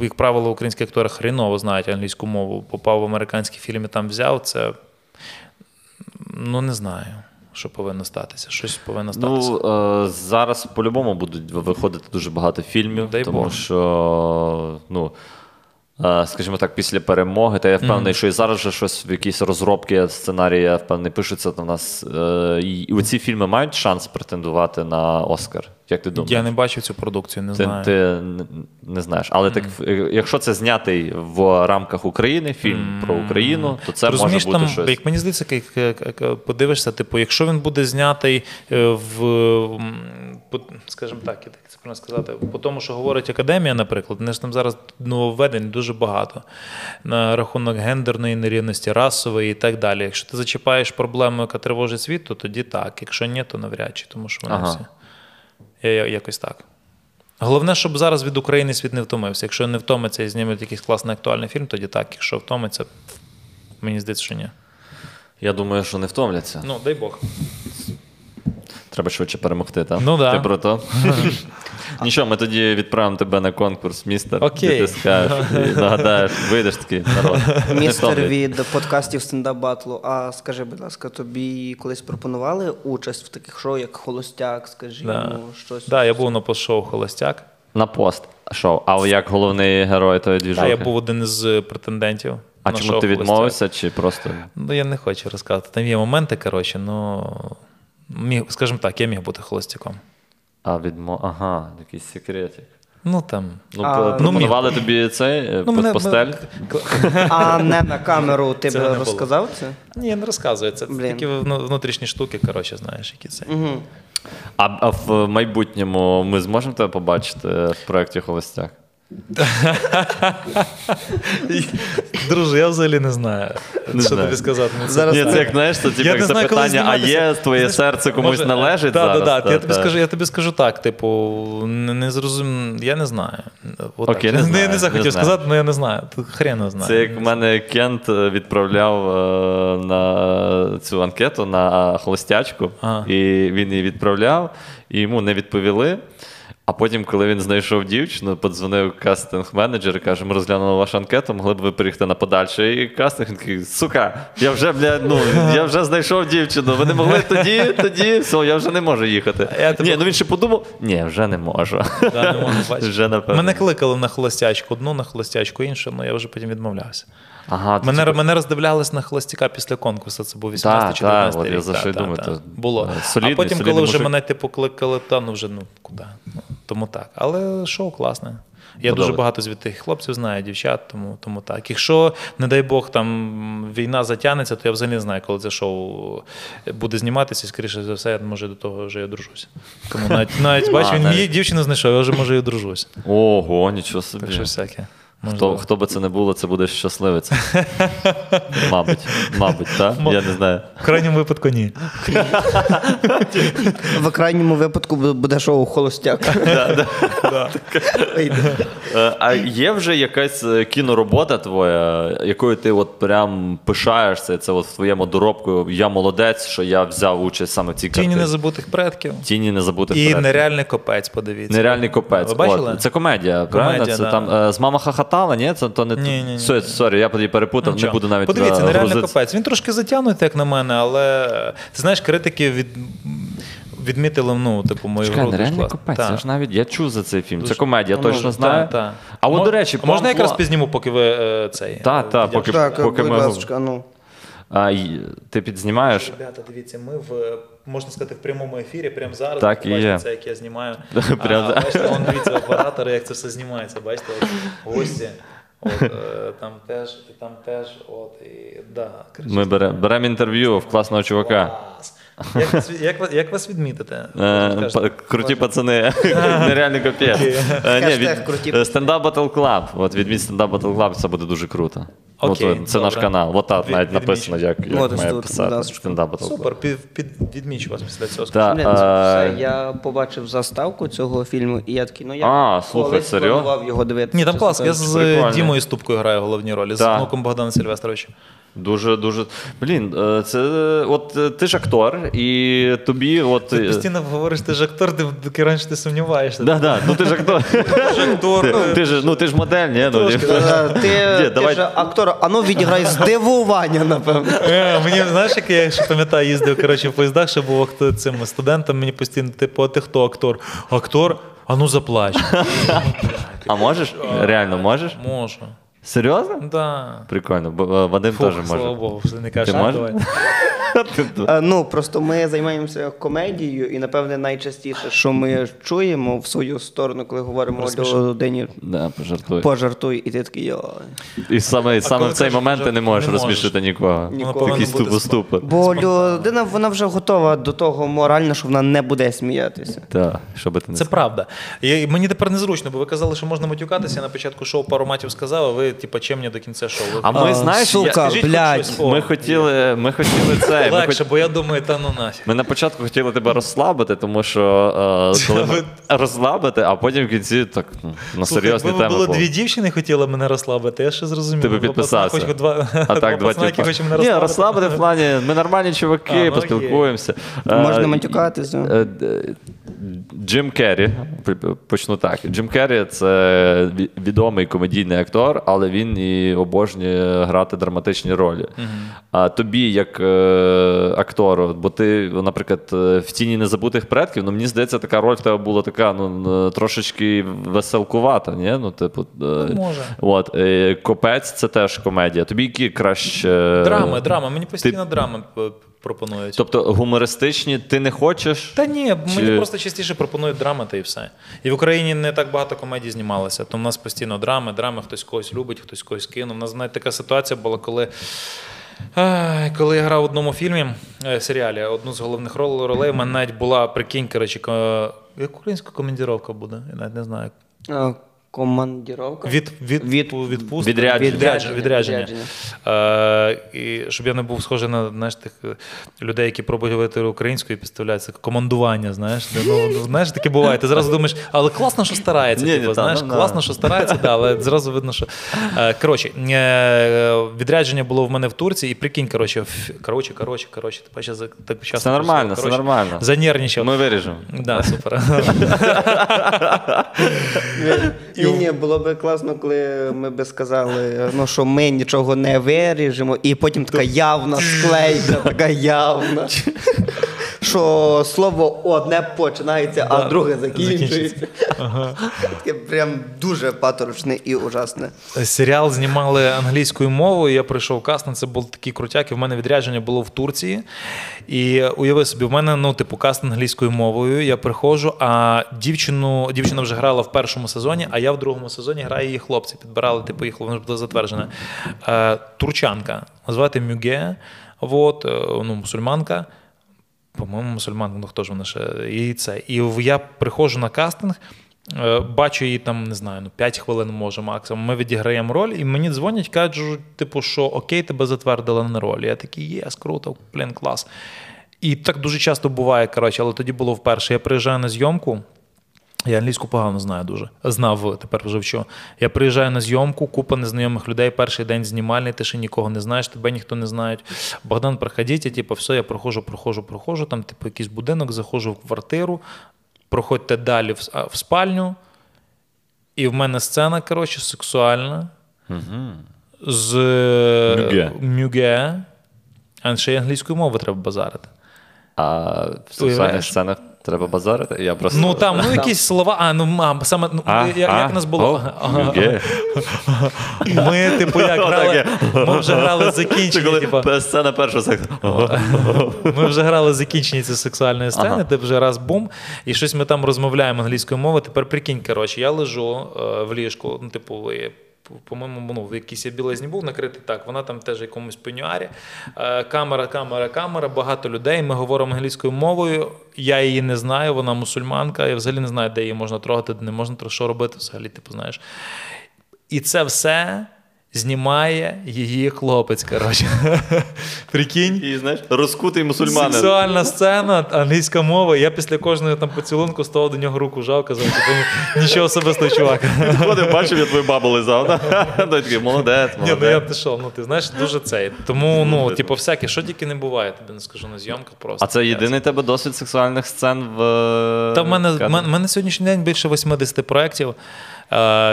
як правило, українські актори хріново знають англійську мову, попав в американські фільми, там взяв, це, ну, не знаю. що повинно статися? Щось повинно статися? Ну, зараз по-любому будуть виходити дуже багато фільмів, тому що, ну, скажімо так, після перемоги, та я впевнений, що і зараз вже щось в якісь розробки сценарії, я впевнений, пишуться до нас. І оці фільми мають шанс претендувати на Оскар? Як ти думаєш? Я не бачив цю продукцію, не знаю. Ти не знаєш. Але так, якщо це знятий в рамках України, фільм про Україну, то це може бути там, щось. Як мені здається, як подивишся, типу, якщо він буде знятий скажімо так, як це правильно сказати, по тому, що говорить академія, наприклад, вони ж там зараз нововведень дуже багато на рахунок гендерної нерівності, расової і так далі. Якщо ти зачіпаєш проблему, яка тривожить світ, то тоді так. Якщо ні, то навряд чи, тому що вони всі. Якось так. Головне, щоб зараз від України світ не втомився. Якщо не втомиться і знімуть якийсь класний актуальний фільм, тоді так. Якщо втомиться, мені здається, що ні. Я думаю, що не втомляться. Ну, дай Бог. Треба швидше перемогти, так? Ну, да. Ти про то? Нічого, ми тоді відправимо тебе на конкурс «Містер», де ти скажеш і нагадаєш, вийдеш такий народ. Містер від подкастів «Stand Up Battle». А скажи, будь ласка, тобі колись пропонували участь в таких шоу, як «Холостяк», скажімо, щось? Так, я був на пост-шоу «Холостяк». На пост-шоу, а як головний герой тої двіжухи? Так, я був один із претендентів. А чому ти відмовився чи просто? Ну, я не хочу розказати. Там є моменти, коротше, ну... Скажімо так, я міг бути холостяком. А, ага, якийсь секретик. Ну, там. Ну, пропонували тобі цей постель? А не на камеру ти б розказав це? Ні, я не розказую. Це такі внутрішні штуки, коротше, знаєш, які це. А в майбутньому ми зможемо тебе побачити в проєкті «Холостяк»? Друже, я взагалі не знаю, що тобі сказати. Ні, це як, знаєш, це запитання, а є, твоє серце комусь належить зараз? Я тобі скажу так, типу, я не знаю. Я не захотів сказати, але я не знаю, хрена знаю. Це як мене Кент відправляв на цю анкету, на холостячку, і він її відправляв, і йому не відповіли. А потім, коли він знайшов дівчину, подзвонив кастинг-менеджер і каже, ми розглянули вашу анкету, могли б ви приїхати на подальший кастинг. Він такий, сука, я вже знайшов дівчину, ви не могли тоді, все, я вже не можу їхати. Ні, ну він ще подумав, ні, вже не можу. Мене кликали на холостячку одну, на холостячку іншу, але я вже потім відмовлявся. Мене роздивлялись на холостяка після конкурсу, це був 18-19 рік. Я за що й думаю. Було. А потім, коли вже мене покликали, ну вже, ну, куди? Тому так. Але шоу класне. Я дуже багато звідти хлопців знаю, дівчат, тому так. Якщо, не дай Бог, там війна затягнеться, то я взагалі не знаю, коли це шоу буде зніматися, і, скоріше за все, я може до того вже і одружусь. Тому навіть, бачу, він мені дівчину знайшов, я вже, може, і одружусь. Ого, нічого собі. Так що всяке. Хто би це не було, це буде щасливець. Мабуть, так? Я не знаю. В крайньому випадку ні. В крайньому випадку буде шоу «Холостяк». А є вже якась кіноробота твоя, якою ти от прям пишаєшся, це от в твоєму доробку, я молодець, що я взяв участь саме в цій картині. «Тіні незабутих предків». «Тіні незабутих предків». І «Нереальний копець», подивіться. «Нереальний копець». Це комедія, правильно? З «Мама Хахата». Ні, то не... Сорі, я перепутав, не буду навіть розгрузитися. Подивіться, «Нереальний копець». Він трошки затягнутий, як на мене, але, ти знаєш, критики відмітили, ну, типу, мою гру. Чекай, «Нереальний копець», я ж навіть, я чув за цей фільм. Це комедія, точно знаю. А от, до речі... Можна якраз пізніму, поки ви цей... Так, поки ми... Ти підзнімаєш? Ребята, дивіться, ми в... Можна сказати, в прямому ефірі, прямо зараз, так, бачите це, як я знімаю. Бачите, вон, дивіться, оператори, як це все знімається, бачите, гості, там теж, і, да. Ми беремо інтерв'ю в класного чувака. Як вас відмітите? Круті пацани, «Нереальний копець». «Stand Up Battle Club», відміть «Stand Up Battle Club», це буде дуже круто. Це наш канал, от так навіть написано, як має писати «Stand Up Battle Club». Супер, відмічу вас після цього. Я побачив заставку цього фільму, і я такий, ну я колись планував його дивитися. Ні, там клас, я з Дімою Ступкою граю головні ролі, з внуком Богдана Сильвестровича. Дуже-дуже. Блін, це от ти ж актор, і тобі от... Ти постійно говориш, ти ж актор, доки раніше ти сумніваєшся. Да-да, ну ти ж актор. Ти ж модель, ні? Ти ж актор, а ну відіграй здивування, напевно. Мені, знаєш, як я, якщо пам'ятаю, їздив, коротше, в поїздах, ще був цим студентом, мені постійно, типу, а ти хто актор? Актор, а ну заплач. А можеш? Реально можеш? Можу. Серйозно? Да. Прикольно. Вадим теж може. Слава Богу, не кажеш, давай. Ну, просто ми займаємося комедією, і, напевне, найчастіше, що ми чуємо в свою сторону, коли говоримо до людини, пожартуй, і ти такий, і саме в цей момент ти не можеш розсмішити нікого. Такий ступор. Бо людина, вона вже готова до того морально, що вона не буде сміятися. Так, що би ти не сказав. Це правда. Мені тепер незручно, бо ви казали, що можна матюкатися, я на початку шоу пару матів сказав, а ви типа, чим мені до кінця шоу? А ми, знаєш, блядь, ми хотіли це. Легше, бо я думаю, та ну нафіг. Ми на початку хотіли тебе розслабити, тому що розслабити, а потім в кінці так на серйозні теми. Якби було дві дівчини, хотіли мене розслабити, я ще зрозумів. Ти би підписався. А так, два тіпа. Ні, розслабити в плані, ми нормальні чуваки, поспілкуємося. Можна матюкатися. Джим Керрі, почну так. Джим Керрі – це відомий комедійний актор, але він і обожнює грати драматичні ролі. А тобі, як актору, бо ти, наприклад, в «Тіні незабутих предків», ну, мені здається, така роль в тебе була така, ну, трошечки веселкувата, ні? Ну, типу, може. От, «Копець» – це теж комедія. Тобі які краще… Драма. Мені постійно драма пропонують. Тобто гумористичні ти не хочеш? Та ні, мені просто частіше пропонують драми, та і все. І в Україні не так багато комедій знімалося, то в нас постійно драми, хтось когось любить, хтось когось кинув. У нас, знаєте, така ситуація була, коли я грав в одному фільмі, серіалі, одну з головних ролей, в мене навіть була, прикинь, коротше, як українська командіровка буде, я навіть не знаю. Командіровка? Відрядження. І щоб я не був схожий на, знаєш, тих людей, які пробують говорити українською і підставляються. Командування, знаєш. Ну, знаєш, таке буває. Ти зразу думаєш, але класно, що старається. Але зразу видно, що... Коротше, відрядження було в мене в Турції. І прикинь, коротше. Все нормально, все нормально. Занервничав. Ми виріжемо. Так, супер. І ні, було б класно, коли ми б сказали, ну, що ми нічого не виріжемо, і потім така явна склейка, така явна, що слово одне починається, а друге закінчується. Таке прям дуже паторочне і ужасне. Серіал знімали англійською мовою, я прийшов кастинг, це був такий крутяк, і в мене відрядження було в Турції. І уяви собі, в мене, ну, типу, кастинг англійською мовою, я приходжу, а дівчина вже грала в першому сезоні, а я в другому сезоні граю її хлопці. Підбирали, типу, їх, вона ж була затверджена. Турчанка, звати Мюге, от, ну, мусульманка. По-моєму, мусульманка, ну хто ж вона ще, і це. І я приходжу на кастинг, бачу її там, не знаю, ну 5 хвилин може максимум, ми відіграємо роль, і мені дзвонять, кажуть, типу, що окей, тебе затвердили на роль. Я такий, є, круто, блін, клас. І так дуже часто буває, коротше, але тоді було вперше. Я приїжджаю на зйомку, я англійську погано знаю дуже, знав, тепер вже вчу. Я приїжджаю на зйомку, купа незнайомих людей, перший день знімальний, ти ще нікого не знаєш, тебе ніхто не знає. Богдан, проходіть, я типу, все, я проходжу, там типу якийсь будинок, заходжу в квартиру, проходьте далі в спальню, і в мене сцена, коротше, сексуальна, з Мюге, а ще й англійською мовою треба базарити. А сексуальна сцена... Треба базарити, я просто... Ну, там, ну, якісь слова, а, ну, мам, саме, ну, як нас було... Ми, типу, як грали, ми вже грали закінчені, типу... Сцена першого сексу. Ми вже грали закінчені ці сексуальні сцени, ти вже раз, бум, і щось ми там розмовляємо англійською мовою, тепер прикинь, коротше, я лежу в ліжку, ну, типу, по-моєму, ну, в якійсь я білизні був накритий, так, вона там теж в якомусь пенюарі, камера, багато людей, ми говоримо англійською мовою, я її не знаю, вона мусульманка, я взагалі не знаю, де її можна трогати, де не можна, що робити взагалі, типу, знаєш. І це все знімає її хлопець, коротше. Прикинь. І, знаєш, розкутий мусульманин. Сексуальна сцена, англійська мова. Я після кожної там поцілунку ставав до нього руку жав, казав, що нічого особистого, чувак. Підходив, бачив, я твою бабу лизав. Такий, молодець, молодець. Ні, ну я пішов, ну ти знаєш, дуже цей. Тому, ну, типу, всяке, що тільки не буває, тобі не скажу, на зйомках просто. А це єдиний тебе досвід сексуальних сцен в... Та в мене сьогоднішній день більше 80 проєктів.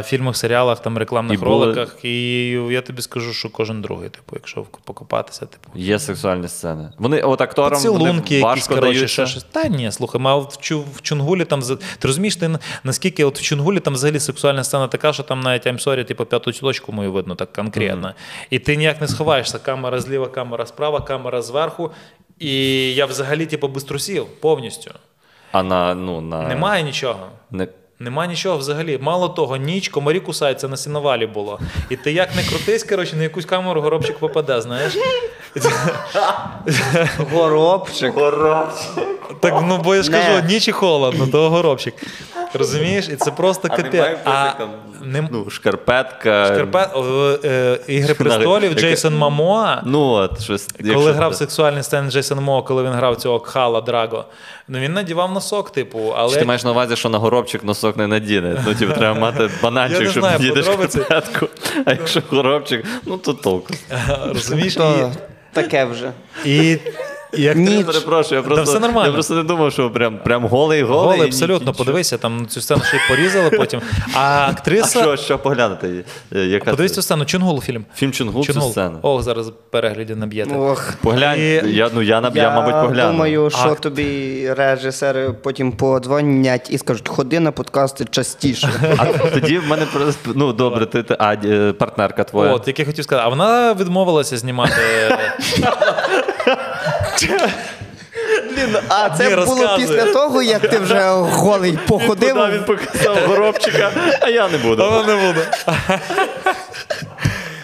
Фільмах, серіалах, там, рекламних роликах. І я тобі скажу, що кожен другий, типу, якщо покопатися, типу. Є сексуальні сцени. Вони от акторам вони важко даються. Та ні, слухай, а в Чунгулі там, ти розумієш, ти, наскільки от в Чунгулі там взагалі сексуальна сцена така, що там навіть I'm sorry, типу, п'яту точку мою видно так конкретно. Mm-hmm. І ти ніяк не сховаєшся. Камера зліва, камера справа, камера зверху. І я взагалі, типу, без трусів повністю. А на, ну, на... Немає нічого. Не... Нема нічого взагалі. Мало того, ніч, комарі кусаються, на сіновалі було. І ти як не крутись, коротше, на якусь камеру горобчик попаде, знаєш? Горобчик. Так, ну, бо я ж кажу, ніч і холодно, то горобчик. Розумієш? І це просто капець. А немає ну, шкарпетка. Ігри престолів, Джейсон Мамоа. Ну, от, щось, коли грав сексуальний сцен Джейсон Мамоа, коли він грав цього Кхала Драго, ну, він надівав носок, типу. Але... Ти маєш на увазі, що на горобчик носок не надіне. Ну, типу, треба мати бананчик, щоб діти шкарпетку. А якщо горобчик, ну, то толку. Розумієш? Таке вже. І... Як ніч. Я просто не думав, що прям голий. Голий, абсолютно. Подивися, там цю сцену ще й порізали потім. А актриса... А що поглянути? Яка подивись цю сцену. Чунгул фільм. Фільм Чунгул, цю сцену. Ох, зараз перегляді наб'єте. Ох. Поглянь. І... Я, мабуть, погляну. Я думаю, що тобі режисери потім подзвонять і скажуть, ходи на подкасти частіше. А тоді в мене просто... Ну, добре, ти... А партнерка твоя. От, як я хотів сказати. А вона відмовилася знімати... А це було після того, як ти вже голий походив. Він показав горобчика, а я не буду.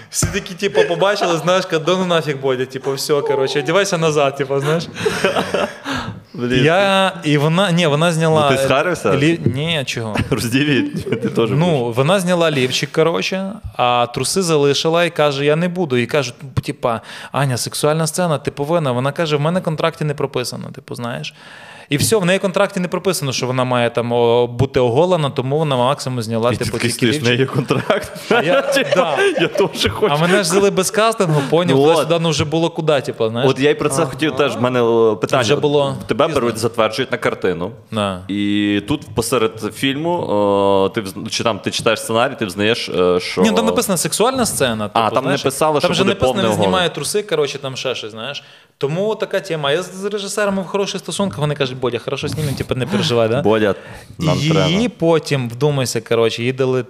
Всі такі, типу, побачили, знаєш, да ну нафіг бодя, типу, все, коротше, одягайся назад, типу, знаєш. І вона, ні, вона зняла... Ти схарився? Ні, чого. Роздівіть, ти теж ну, вона зняла лівчик, коротше, а труси залишила і каже, я не буду. І кажуть, типа, Аня, сексуальна сцена, ти повинна. Вона каже, в мене в контракті не прописано, типу, знаєш. І все, в неї в контракті не прописано, що вона має там бути оголена, тому вона максимум зняла типу тільки річ. І в неї контракт. Я теж хочу. А мене ж взяли без кастингу, поняв, туди-сюди вже було куди, типу, знаєш. От я і про це хотів теж, в мене питання. Тебе беруть, затверджують на картину. І тут посеред фільму, чи там ти читаєш сценарій, ти взнаєш, що... Ні, там написано сексуальна сцена. А, там не писало, що буде повне оголення. Там вже написано, не знімає труси, коротше, там ще щось, знаєш. Тому така тема. Я з режисерами в хороших стосунках, вони кажуть, Бодя, хорошо знімем, типу не переживай, да? Бодя, нам треба. Її потім, вдумайся, коротше, їй дали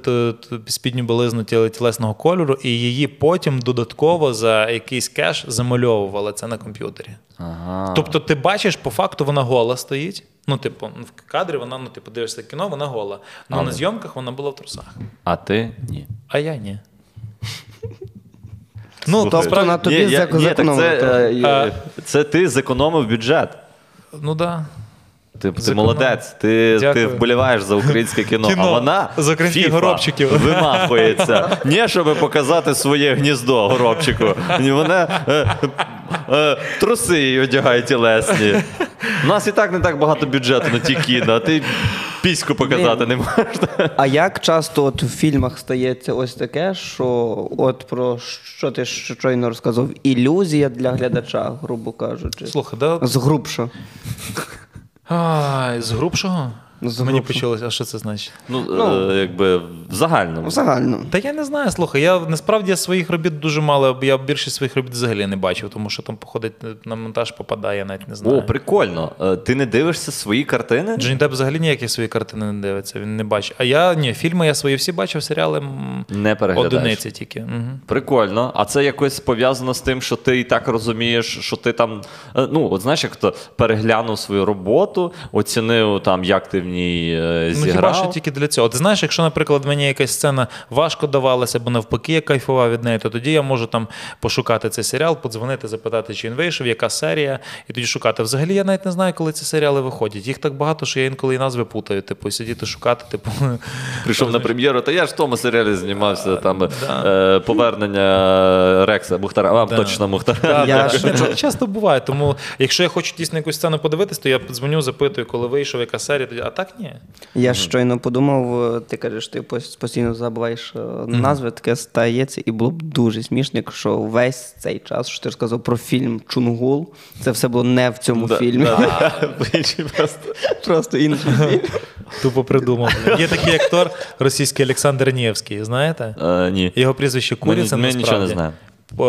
спідню білизну тілесного кольору, і її потім додатково за якийсь кеш замальовували це на комп'ютері. Ага. Тобто ти бачиш, по факту вона гола стоїть. Ну, типу, в кадрі вона, ну, типу, дивишся кіно, вона гола. Але на зйомках вона була в трусах. А ти? Ні. А я? Ні. Ну, тобто на тобі зекономили. Це ти зекономив бюджет. Ну, да. Ти молодець, ти вболіваєш за українське кіно. А вона, з українських горобчиків, вимахується. Не, щоб показати своє гніздо горобчику. Вона труси її одягає тілесні. У нас і так не так багато бюджету на ті кіно, а ти піську показати не можеш. А як часто от в фільмах стається ось таке, що от про що ти щойно розказав, ілюзія для глядача, грубо кажучи. Слухай, да? З грубшого. З грубшого? Мені почалося, а що це значить? Ну, якби в загальному. В загальному. Та я не знаю, слухай, я насправді своїх робіт дуже мало, я більшість своїх робіт взагалі не бачив, тому що там, походить, на монтаж попадає, я навіть не знаю. О, прикольно. Ти не дивишся свої картини? Джоні Депп взагалі ніякі свої картини не дивиться, він не бачить. А я, ні, фільми я свої всі бачив, серіали не переглядаєш. Одиниці тільки. Угу. Прикольно. А це якось пов'язано з тим, що ти і так розумієш, що ти там, ну, от знаєш, як то переглянув свою роботу, оцінив там, як ти в ній зіграв. Ну, хіба що тільки для цього. Ти знаєш, якщо, наприклад, мені якась сцена важко давалася, бо навпаки я кайфував від неї, то тоді я можу там пошукати цей серіал, подзвонити, запитати, чи він вийшов, яка серія, і тоді шукати. Взагалі я навіть не знаю, коли ці серіали виходять. Їх так багато, що я інколи і назви путаю. Типу, сидіти шукати, типу... Прийшов на прем'єру, та я ж в тому серіалі знімався, там, повернення Рекса Мухтара. А, точно Мухтара. Це часто буває, тому якщо я хочу дійсно якусь сцену подивитись, то я подзвоню, запитую, коли вийшов, яка серія, а так ні. Я щойно подумав, ти кажеш, ти постійно забуваєш назви, таке стається, і було б дуже смішно, якщо весь цей час, що ти розказав про фільм «Чунгул», це все було не в цьому фільмі. Просто інший фільм. Тупо придумав. Є такий актор російський Олександр Невський, знаєте? Ні. Його прізвище Куриця, насправді. Ми нічого не знаємо.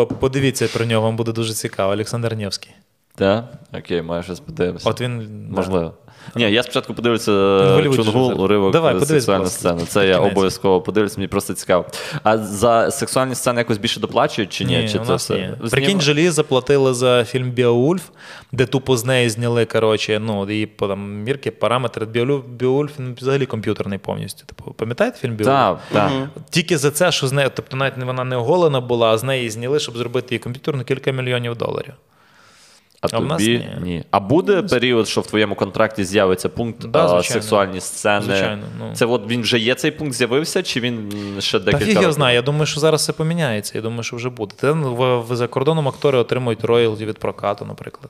Подивіться про нього, вам буде дуже цікаво. Олександр Невський. Так? Окей, маю щось подивитися. От він... Можливо. Ні, я спочатку подивлюся «Чунгул», уривок сексуальної сцени. Це я обов'язково подивлюся, мені просто цікаво. А за сексуальні сцени якось більше доплачують чи ні? Ні, у нас ні. Прикинь, Жалі заплатили за фільм «Біоульф», де тупо з неї зняли, коротше, ну, її там мірки, параметри. «Біоульф» взагалі комп'ютерний повністю. Пам'ятаєте фільм «Біоульф»? Так, так. Тільки за це, що з нею, тобто навіть вона не оголена була, а з неї зняли, щоб зробити її комп'ютерну кілька мільйонів доларів. А тобі? Ні. А буде період, що в твоєму контракті з'явиться пункт сексуальні сцени? Звичайно. Це от він вже є, цей пункт з'явився, чи він ще декілька років? Та фіг я знаю, я думаю, що зараз все поміняється, я думаю, що вже буде. За кордоном актори отримують роялті від прокату, наприклад.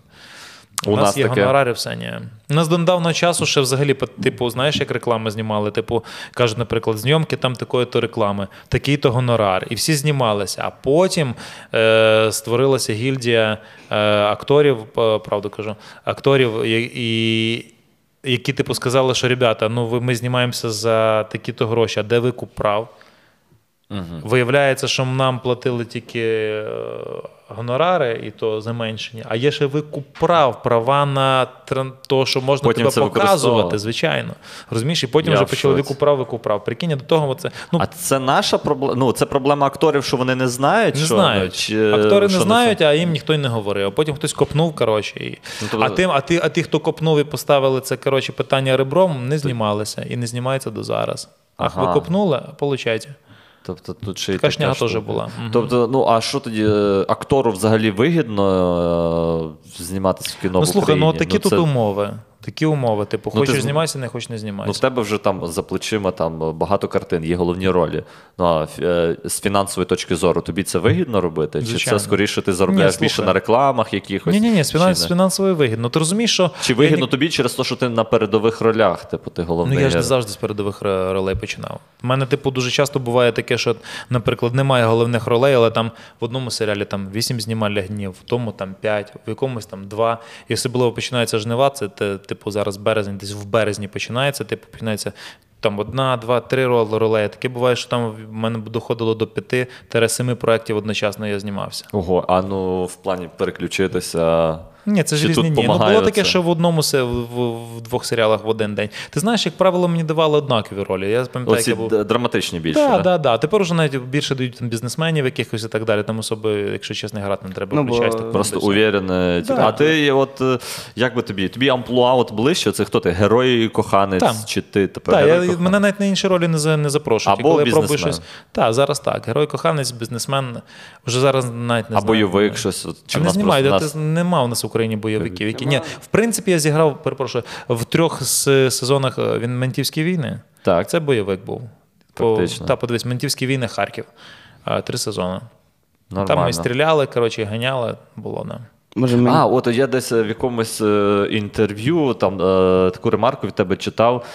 У нас є гонорари, все ні. У нас до недавнього часу ще взагалі, типу, знаєш, як реклами знімали, типу, кажуть, наприклад, зйомки там такої-то реклами, такий-то гонорар, і всі знімалися, а потім створилася гільдія акторів, правду кажу, акторів, які, типу, сказали, що, ребята, ну, ми знімаємося за такі-то гроші, а де викуп прав? Виявляється, що нам платили тільки гонорари, і то зменшення, а є ще викуп прав, права на те, що можна тебе показувати, звичайно. Розумієш? І потім вже почали викуп прав. Прикинь, до того це... А це наша проблема? Ну, це проблема акторів, що вони не знають? Не знають. Актори не знають, а їм ніхто й не говорив. А потім хтось копнув, коротше. А ті, хто копнув і поставили це, коротше, питання ребром, не знімалися. І не знімається до зараз. А хто копнули, получайте. Тобто тут ще й така шняга теж була. Тобто, ну, а що тоді актору взагалі вигідно зніматися в кіно в Україні? Ну, слухай, ну, такі тут умови. Такі умови, типу, хочеш знімайся, не хочеш не знімайся. Ну, в тебе вже там за плечима там багато картин, є головні ролі. Ну, а з фінансової точки зору тобі це вигідно робити? Чи це скоріше ти заробляєш більше на рекламах якихось? Ні-ні-ні, з фінансової вигідно. Ти розумієш, що... Чи вигідно тобі через те, що ти на передових ролях, типу, ти головний? Ну, я ж не завжди з передових ролей починав. У мене, типу, дуже часто буває таке, що, наприклад, немає головних ролей, але там в одному серіалі там 8 знімальних днів, в тому там 5, в якомусь там 2. І особливо починається жнива, це типу зараз березень, десь в березні починається, типу починається там 1, 2, 3 ролеї. Таке буває, що там в мене доходило до 5-7 проєктів одночасно я знімався. Ого, а ну в плані переключитися... Ні, це ж різні дні. Ну, було таке, що в одному, в 2 серіалах в один день. Ти знаєш, як правило, мені давали однакові ролі. Я пам'ятаю, оці драматичні більше, так? Так, так. Тепер уже навіть більше дають бізнесменів якихось і так далі. Там особи, якщо чесно, грати не треба включатися. Просто уверений. А ти, от, як би тобі? Тобі амплуа от ближче? Це хто ти? Герой коханець? Чи ти тепер герой коханець? Так, мене навіть на інші ролі не запрошують. Або бізнесмен. Так, зараз так. Герой коханець, бізнесмен. Вже зараз навіть не знаю. Україні бойовиків, які... Ні, в принципі, я зіграв, перепрошую, в 3 сезонах він Ментівській війни. Так. Це бойовик був. Фактично. Та, подивись, Ментівські війни, Харків. 3 сезони. Нормально. Там ми стріляли, коротше, ганяли. Було, не. А, от я десь в якомусь інтерв'ю, там, таку ремарку від тебе читав,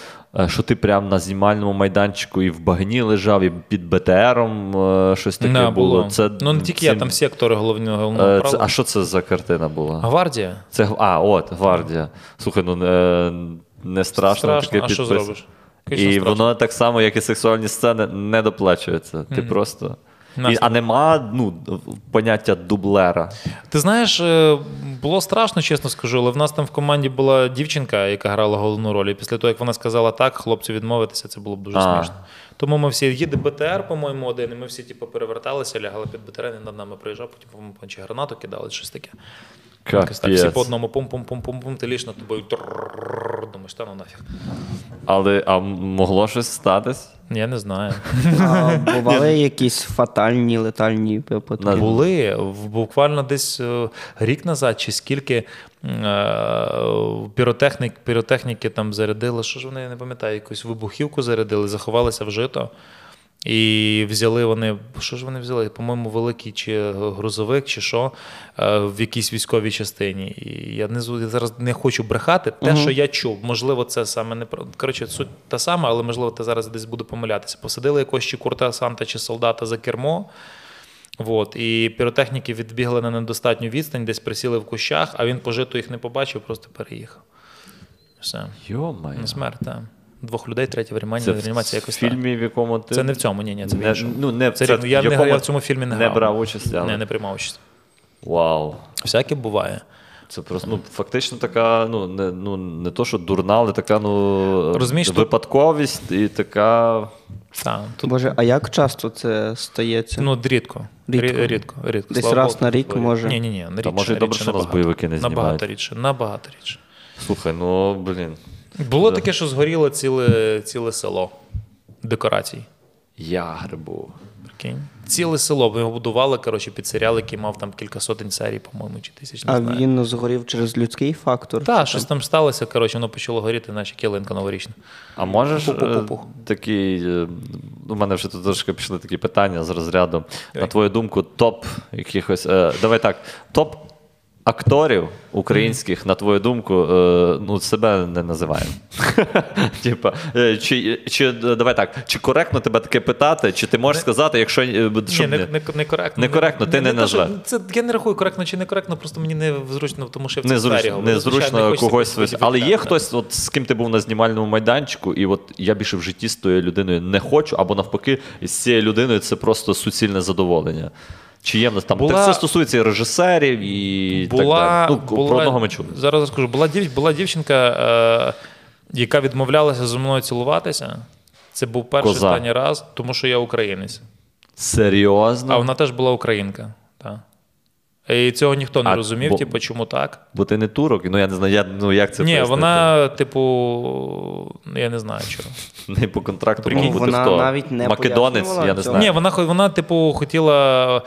що ти прямо на знімальному майданчику і в багні лежав, і під БТРом щось таке було. Ну, не тільки я, там всі актори головного правила. А що це за картина була? Гвардія. А, от, Гвардія. Слухай, ну не страшно таке підпис. А що зробиш? І воно так само, як і сексуальні сцени, не доплачується. Ти просто... А нема, ну, поняття дублера? Ти знаєш, було страшно, чесно скажу, але в нас там в команді була дівчинка, яка грала головну роль, і після того, як вона сказала так, хлопцю відмовитися, це було б дуже смішно. Тому ми всі, їде БТР, по-моєму, один, і ми всі типу переверталися, лягали під БТР, і над нами приїжджав, потім чи гранату кидали, щось таке. Всі по одному, пум-пум-пум-пум-пум, ти ліж над тобою, хоррор, думаєш, та ну нафіг. Але а могло щось статись? Я не знаю. А бували якісь фатальні, летальні випадки? Були. Буквально десь рік назад чи скільки піротехніки там зарядили, що ж вони, я не пам'ятаю, якусь вибухівку зарядили, заховалися в жито. І взяли вони, що ж вони взяли? По-моєму, великий чи грузовик, чи що, в якійсь військовій частині. І я зараз не хочу брехати. Те, що я чув, можливо, це саме не про... Коротше, суть та сама, але, можливо, ти зараз десь буду помилятися. Посадили якогось чи курсанта, чи солдата за кермо. От. І піротехніки відбігли на недостатню відстань, десь присіли в кущах, а він по житу їх не побачив, просто переїхав. Все. Йо-майо. Смерть, так. Двох людей, третє в реанімації якось так. Це в фільмі, в якому ти... Це не в цьому, ні-ні, це в іншому. Ну, не, це, я в цьому фільмі не грав. Не брав участь, але... Не приймав участь. Вау. Всяке буває. Це просто, ну, фактично така, ну, не то, що дурна, але така, ну, випадковість тут... і така... Та, тут... Боже, а як часто це стається? Ну, рідко. Рідко. Десь раз на рік, може? Ні-ні-ні, рідше. Та може і добре, що нас бойовики не знімають. Набагато рідше. Слухай, ну, блін. Було таке, що згоріло ціле село декорацій. Ягри був. Прикинь. Ціле село. Ми його будували, коротше, під серіал, який мав там кілька сотень серій, по-моєму, чи тисяч, не знаю. А він згорів через людський фактор? Так, щось там сталося, коротше, воно почало горіти, наче кілинка новорічна. А можеш такий... У мене вже тут трошки пішли такі питання з розряду. На твою думку, топ якихось... Давай так, топ... Акторів українських, на твою думку, ну, себе не називаємо. Типа, давай так, чи коректно тебе таке питати, чи ти можеш сказати, якщо... Ні, некоректно. Некоректно, ти не назвеш. Я не рахую, коректно чи некоректно, просто мені не зручно, тому що я в цій сфері. Незручно когось... Але є хтось, з ким ти був на знімальному майданчику, і от я більше в житті з тою людиною не хочу, або навпаки, з цією людиною це просто суцільне задоволення. Чи є в нас там? Це стосується і режисерів, і так далі. Ну, про одного ми чули. Зараз розкажу. Була дівчинка, яка відмовлялася зі мною цілуватися. Це був перший останній раз, тому що я українець. Серйозно? А вона теж була українка. Так. І цього ніхто не розумів, типу, чому так. Бо ти не турок? Ну, я не знаю, як це пояснити. Ні, вона, типу, я не знаю, чого. Не по контракту мав бути хто? Македонець, я не знаю. Ні, вона, типу, хотіла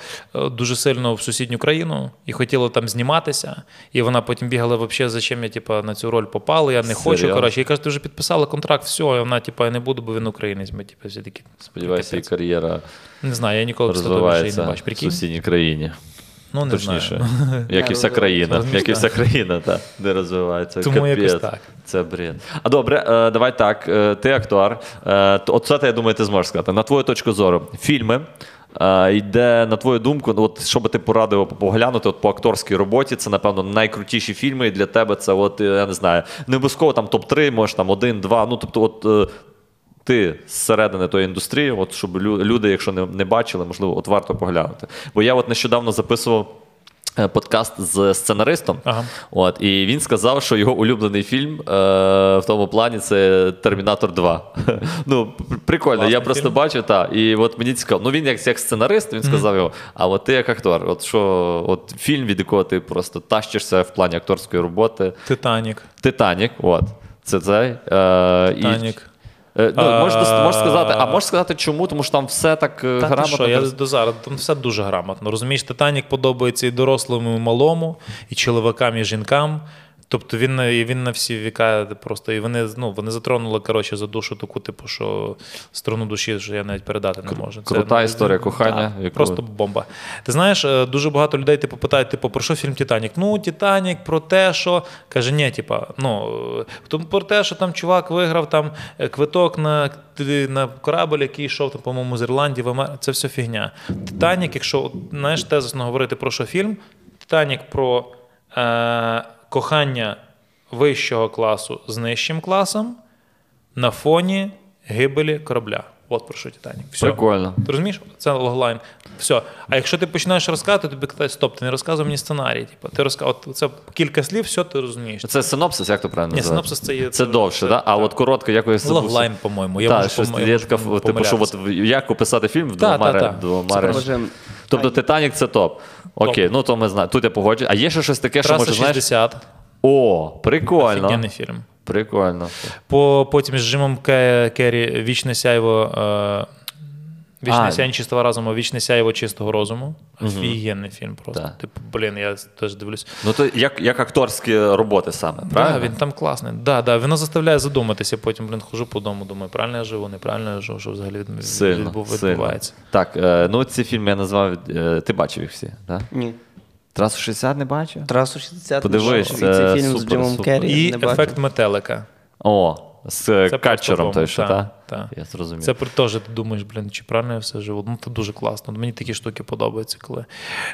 дуже сильно в сусідню країну і хотіла там зніматися. І вона потім бігала, взагалі, зачем я, типу, на цю роль попала, я не хочу, коротше. І каже, ти вже підписала контракт, все, і вона, типу, я не буду, бо він українець. Ми, типу, всі такі... Сподіваюся, і кар'єра розвивається в сусідній країні. Ну, не точніше, знаю. Як і вся країна, як і вся країна, та, де розвивається. Тому якось так. Це бред. А добре, давай так, ти актор, оце, я думаю, ти зможеш сказати. На твою точку зору, фільми, йде, на твою думку, от, що би ти порадив поглянути от, по акторській роботі, це, напевно, найкрутіші фільми, і для тебе це, от, я не знаю, не обов'язково там топ-3, може, там, 1, 2, ну, тобто, от, ти зсередини тої індустрії, от, щоб люди, якщо не бачили, можливо, от варто поглянути. Бо я от нещодавно записував подкаст з сценаристом, от, і він сказав, що його улюблений фільм в тому плані це «Термінатор 2». Ну, прикольно, класний я просто фільм. Бачу, та, і от мені цікаво. Ну, він як сценарист, він сказав його, а от ти як актор, от що, от фільм, від якого ти просто тащишся в плані акторської роботи. «Титанік», от, це цей. «Титанік». Ну, можеш сказати, можеш сказати чому, тому що там все так грамотно. Та що, я до зараз, там все дуже грамотно, розумієш, «Титанік» подобається і дорослому, і малому, і чоловікам, і жінкам, тобто він на всі віка просто, і вони затронули, коротше, за душу таку, типу, що струну душі, що я навіть передати не можу. Крута історія кохання. Просто бомба. Ти знаєш, дуже багато людей, типу, питають, типу, про що фільм «Титанік»? Ну, «Титанік» про те, що... Каже, ні, типу, ну, про те, що там чувак виграв там квиток на корабель, який йшов, там, по-моєму, з Ірландії в Америку. Це все фігня. «Титанік», якщо, знаєш, тезисно говорити про що фільм, «Титанік» про... кохання вищого класу з нижчим класом на фоні гибелі корабля. От про що «Титанік». Все. Прикольно. Ти розумієш? Це логлайн. Все. А якщо ти починаєш розказувати, тобі кажуть, стоп, ти не розказуй мені сценарій. Типу, ти от це кілька слів, все ти розумієш. Це синопсис, як то правильно називається? Ні, синопсис це є... Це довше, так? А от коротко якось... Логлайн, по-моєму. Так, щось є така, типу, що от як описати фільм в двома речах. Тобто «Титанік» це топ. Окей, ну то ми знаємо. Тут я погоджуюсь. А є ще щось таке, що може, знаєш... Траса 60. О, прикольно. Офігенний фільм. Прикольно. Потім з Джимом Керрі «Вічне сяйво», «Вічне сяйво чистого розуму», «Вічне сяйво чистого розуму». Офігенний фільм просто. Да. Типу, блін, я теж дивлюсь. Ну, то як акторські роботи саме, правильно? Да, він там класний. Да, да, воно заставляє задуматися. Потім, блін, хожу по дому, думаю, правильно я живу, неправильно я живу, що взагалі відбувається. Так, ну ці фільми я назвав, ти бачив їх всі, так? Ні. «Трасу 60» не бачив? «Трасу 60» подивись, це фільм з Джимом Керрі. І «Ефект метелика». О, з Катчером той, що, так? Я зрозумів. Це теж ти думаєш, блін, чи правильно я все живу? Ну, це дуже класно. Мені такі штуки подобаються, коли...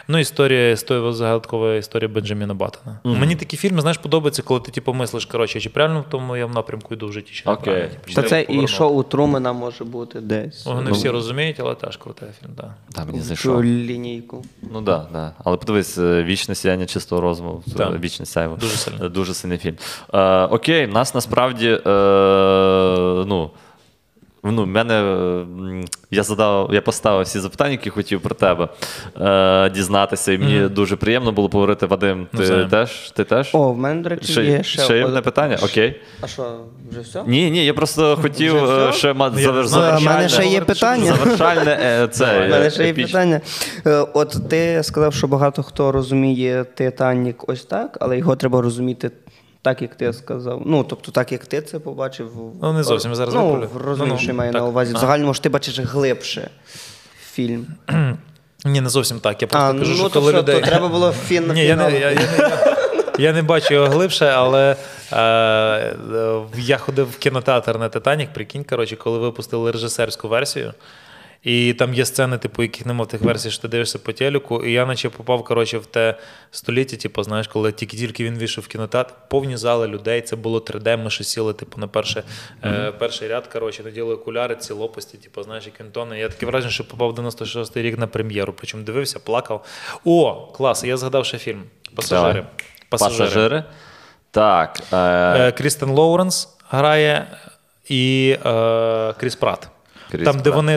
Ну, історія, загадкова історія Бенджаміна Баттона. Мені такі фільми, знаєш, подобаються, коли ти, типу, мислиш, коротше, чи правильно в тому я в напрямку йду в житті, чи неправильно. Та це і шоу у Трумена може бути десь. Вони всі розуміють, але теж крутий фільм, так. Так, мені зайшов. Лінійку. Ну, так, так. Але подивись, «Вічне сяйво чистого розуму», «Вічне сяйво». Дуже сильний. Дуже сильний фільм. Окей, нас насправді, ну, я поставив всі запитання, які хотів про тебе дізнатися, і мені дуже приємно було поговорити. Вадим, ти теж? О, в мене, до речі, є ще. Ще є одне питання? Окей. А що, вже все? Ні, ні, я просто хотів ще мати завершальне. У мене ще є питання. Завершальне, це епічне. У мене ще є питання. От ти сказав, що багато хто розуміє «Титанік» ось так, але його треба розуміти так, як ти сказав. Ну, тобто, так, як ти це побачив. Ну, не зовсім, зараз виправлю. Ну, розумієш, я маю на увазі. В загальному ж ти бачиш глибше фільм. Ні, не зовсім так. Я просто кажу, що коли людей... Ну, то треба було фінал. Ні, я не бачу його глибше, але я ходив в кінотеатр на «Титанік», прикинь, коротше, коли випустили режисерську версію. І там є сцени, типу, яких нема в тих версіях, що ти дивишся по телеку. І я наче попав, коротше, в те століття, типу, знаєш, коли тільки він вийшов в кінотеатр, повні зали людей, це було 3D, ми ще сіли, типу, на перший ряд, коротше, наділи окуляри, ці лопасті, типу, знаєш, і кінтони. Я таке враження, що попав в 96-й рік на прем'єру, причому дивився, плакав. О, клас, я згадав ще фільм «Пасажири». «Пасажири». Так. Крістен Лоуренс грає і Кріс Пратт.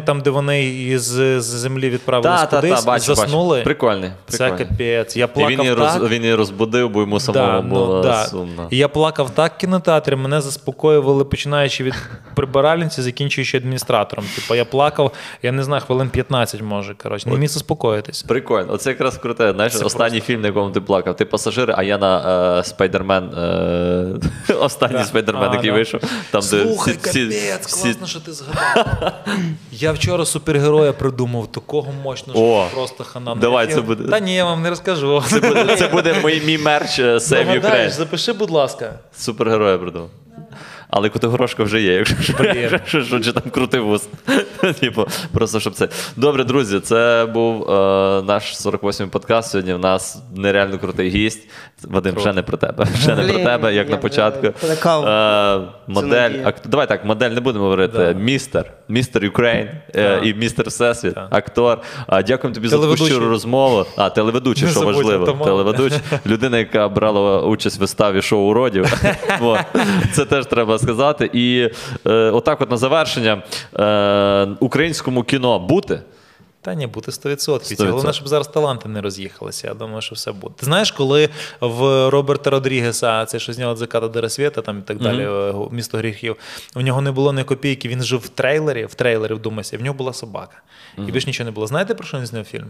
Там, де вони із землі відправились кудись, заснули. Прикольний. Це капець. Я плакав так. Він її розбудив, бо йому самому було сумно. І я плакав так в кінотеатрі, мене заспокоювали, починаючи від прибиральниці, закінчуючи адміністратором. Типу, я плакав, я не знаю, хвилин 15, може, коротше. Не міг заспокоїтись. Прикольно. Оце якраз круте. Знаєш, останній фільм, на якому ти плакав. Ти «Пасажири», а я на «Спайдермен», останній «Спайдермен», який вийшов. Слухай, капець, класно, що ти згадав. Я вчора супергероя придумав, такого мощного, що просто хана. Давай, це буде. Та ні, я вам не розкажу. Це буде мій мерч Save Ukraine. Запиши, будь ласка. Супергероя придумав. Але Котигорошка вже є, якщо чи там крутий вуз. Просто, щоб це... Добре, друзі, це був наш 48-й подкаст. Сьогодні в нас нереально крутий гість. Вадим, вже не про тебе. Вже не про тебе, як на початку. Модель. Давай так, модель не будемо говорити. Містер. Містер Україн і містер Всесвіт. Актор. Дякую тобі за таку щиру розмову. А, телеведучий, що важливо. Телеведучий. Людина, яка брала участь в виставі шоу уродів. Це теж треба сказати. І отак от на завершення. Українському кіно бути? Та ні, бути 100%. Головне, щоб зараз таланти не роз'їхалися. Я думаю, що все буде. Ти знаєш, коли в Роберта Родрігеса, це що з нього «Від заката до рассвета» і так далі, «Місто гріхів», у нього не було ні копійки, він жив в трейлері, вдумайся, в нього була собака. І більше нічого не було. Знаєте, про що він зняв фільм?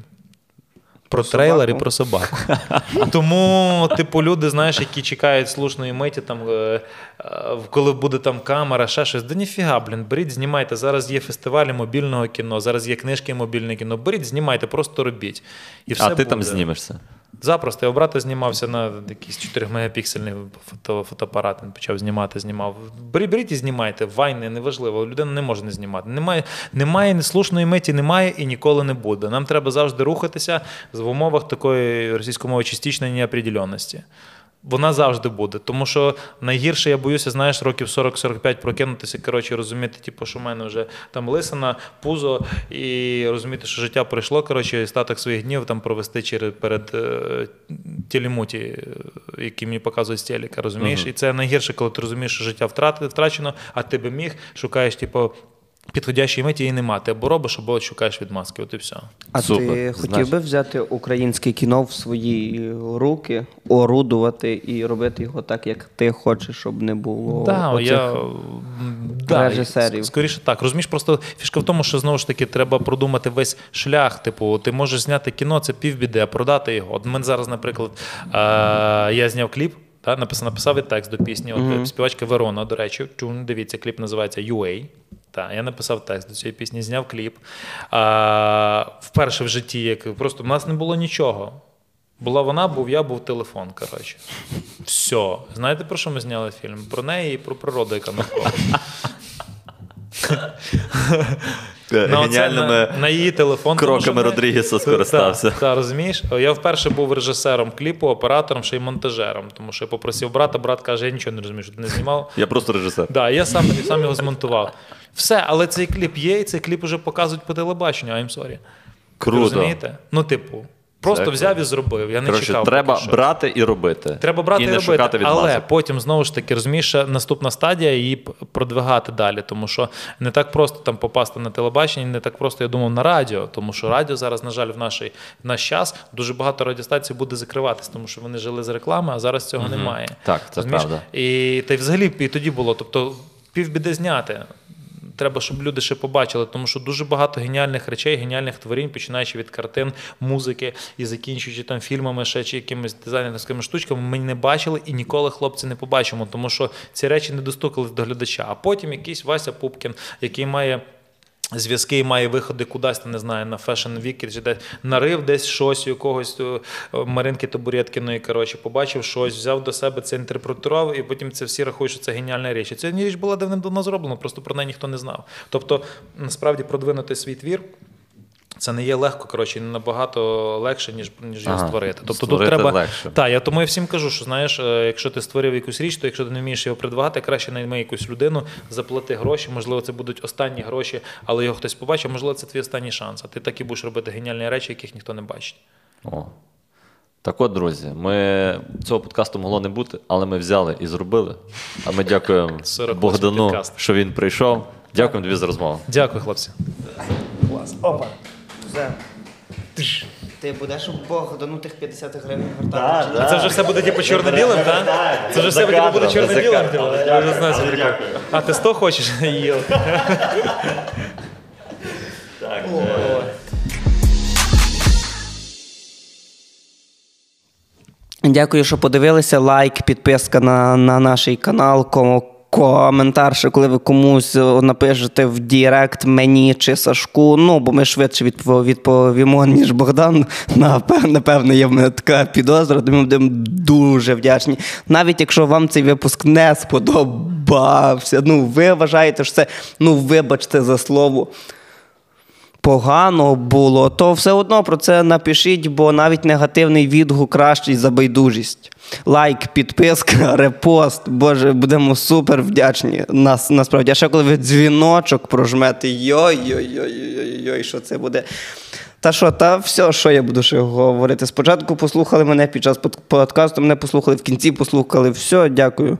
Про трейлер і про собаку. Тому, типу, люди, знаєш, які чекають слушної миті, там, коли буде там камера, ще щось, да ніфіга, блін, беріть, знімайте. Зараз є фестивалі мобільного кіно, зараз є книжки мобільне кіно. Беріть, знімайте, просто робіть. А ти там знімешся? Запросто. Я у брата знімався на якийсь 4-мегапіксельний фотоапарат. Він почав знімати. Беріть і знімайте. Вайни, неважливо. Людина не може не знімати. Немає слушної миті, немає і ніколи не буде. Нам треба завжди рухатися в умовах такої російської мови частичної неопределеності. Вона завжди буде. Тому що найгірше, я боюся, знаєш, років 40-45 прокинутися, коротше, розуміти, типу, що в мене вже там лисина, пузо, і розуміти, що життя пройшло, коротше, і статок своїх днів там провести перед телемуті, який мені показує з телека, розумієш? І це найгірше, коли ти розумієш, що життя втрачено, а ти би міг, шукаєш, типу, підходящої меті її нема. Ти або робиш, або шукаєш відмазки. От і все. А супер. Ти хотів би взяти українське кіно в свої руки, орудувати і робити його так, як ти хочеш, щоб не було режисерів? Скоріше так. Розумієш, просто фішка в тому, що знову ж таки треба продумати весь шлях. Типу, ти можеш зняти кіно, це півбіди, а продати його. От мене зараз, наприклад, я зняв кліп. Та, написав і текст до пісні. От, співачка Верона, до речі, дивіться, кліп називається «UA». Та, я написав текст до цієї пісні, зняв кліп. Вперше в житті, як просто в нас не було нічого. Була вона, був я, був телефон, коротше. Все. Знаєте, про що ми зняли фільм? Про неї і про природу, яка навколо. Геніальними кроками Родрігеса скористався. Так, розумієш? Я вперше був режисером кліпу, оператором, ще й монтажером, тому що я попросив брата, брат каже, я нічого не розумію, що ти не знімав. Я просто режисер. Так, я сам його змонтував. Все, але цей кліп є, і цей кліп вже показують по телебаченню, I'm sorry. Круто. Розумієте? Ну, типу, просто взяв і зробив, я не чекав. Треба брати і робити. Треба брати і робити, але потім, знову ж таки, розумієш, наступна стадія її продвигати далі, тому що не так просто там попасти на телебачення, не так просто, я думав, на радіо, тому що радіо зараз, на жаль, в наш час дуже багато радіостанцій буде закриватись, тому що вони жили з реклами, а зараз цього немає. Так, це правда. І взагалі і тоді було, тобто півбіди зняти. Треба, щоб люди ще побачили, тому що дуже багато геніальних речей, геніальних творінь, починаючи від картин, музики і закінчуючи там фільмами ще чи якимись дизайнерськими штучками, ми не бачили і ніколи, хлопці, не побачимо, тому що ці речі не достукались до глядача. А потім якийсь Вася Пупкін, який має зв'язки і має виходи кудись, не знаю, на Fashion Week чи десь, нарив десь щось у якогось Маринки Табуреткіної, коротше, побачив щось, взяв до себе, це інтерпретував, і потім це всі рахують, що це геніальна річ. І ця річ була давним-давно зроблена, просто про неї ніхто не знав. Тобто, насправді, продвинути свій твір, це не є легко, коротше, набагато легше, ніж його створити. Тобто тут треба легше. Так, я тому я всім кажу, що, знаєш, якщо ти створив якусь річ, то якщо ти не вмієш його придбати, краще найми якусь людину, заплати гроші, можливо, це будуть останні гроші, але його хтось побачить, можливо, це твій останній шанс. А ти так і будеш робити геніальні речі, яких ніхто не бачить. О. Так от, друзі, ми цього подкасту могло не бути, але ми взяли і зробили. А ми дякуємо Богдану, що він прийшов. Дякуємо тобі за розмову. Дякую, хлопці. Клас. Опа. Ти будеш у Богдану тих 50 гривень вертати? Да, це вже все буде типу чорно-білим, так? Це вже все буде чорно-білим. А ти 100 хочеш? Їл. Дякую, що подивилися. Лайк, підписка на наш канал. Коментар, що коли ви комусь напишете в Дірект мені чи Сашку, ну, бо ми швидше відповімо, ніж Богдан, напевне, є в мене така підозра, тому ми будемо дуже вдячні. Навіть якщо вам цей випуск не сподобався, ну, ви вважаєте, що це, ну, вибачте за слово, погано було, то все одно про це напишіть, бо навіть негативний відгук кращий за байдужість. Лайк, підписка, репост. Боже, будемо супер вдячні. Насправді. А ще коли ви дзвіночок прожмете, йой-йой-йой-йой, що це буде? Та що, та все, що я буду ще говорити. Спочатку послухали мене під час подкасту, мене послухали в кінці, послухали. Все, дякую.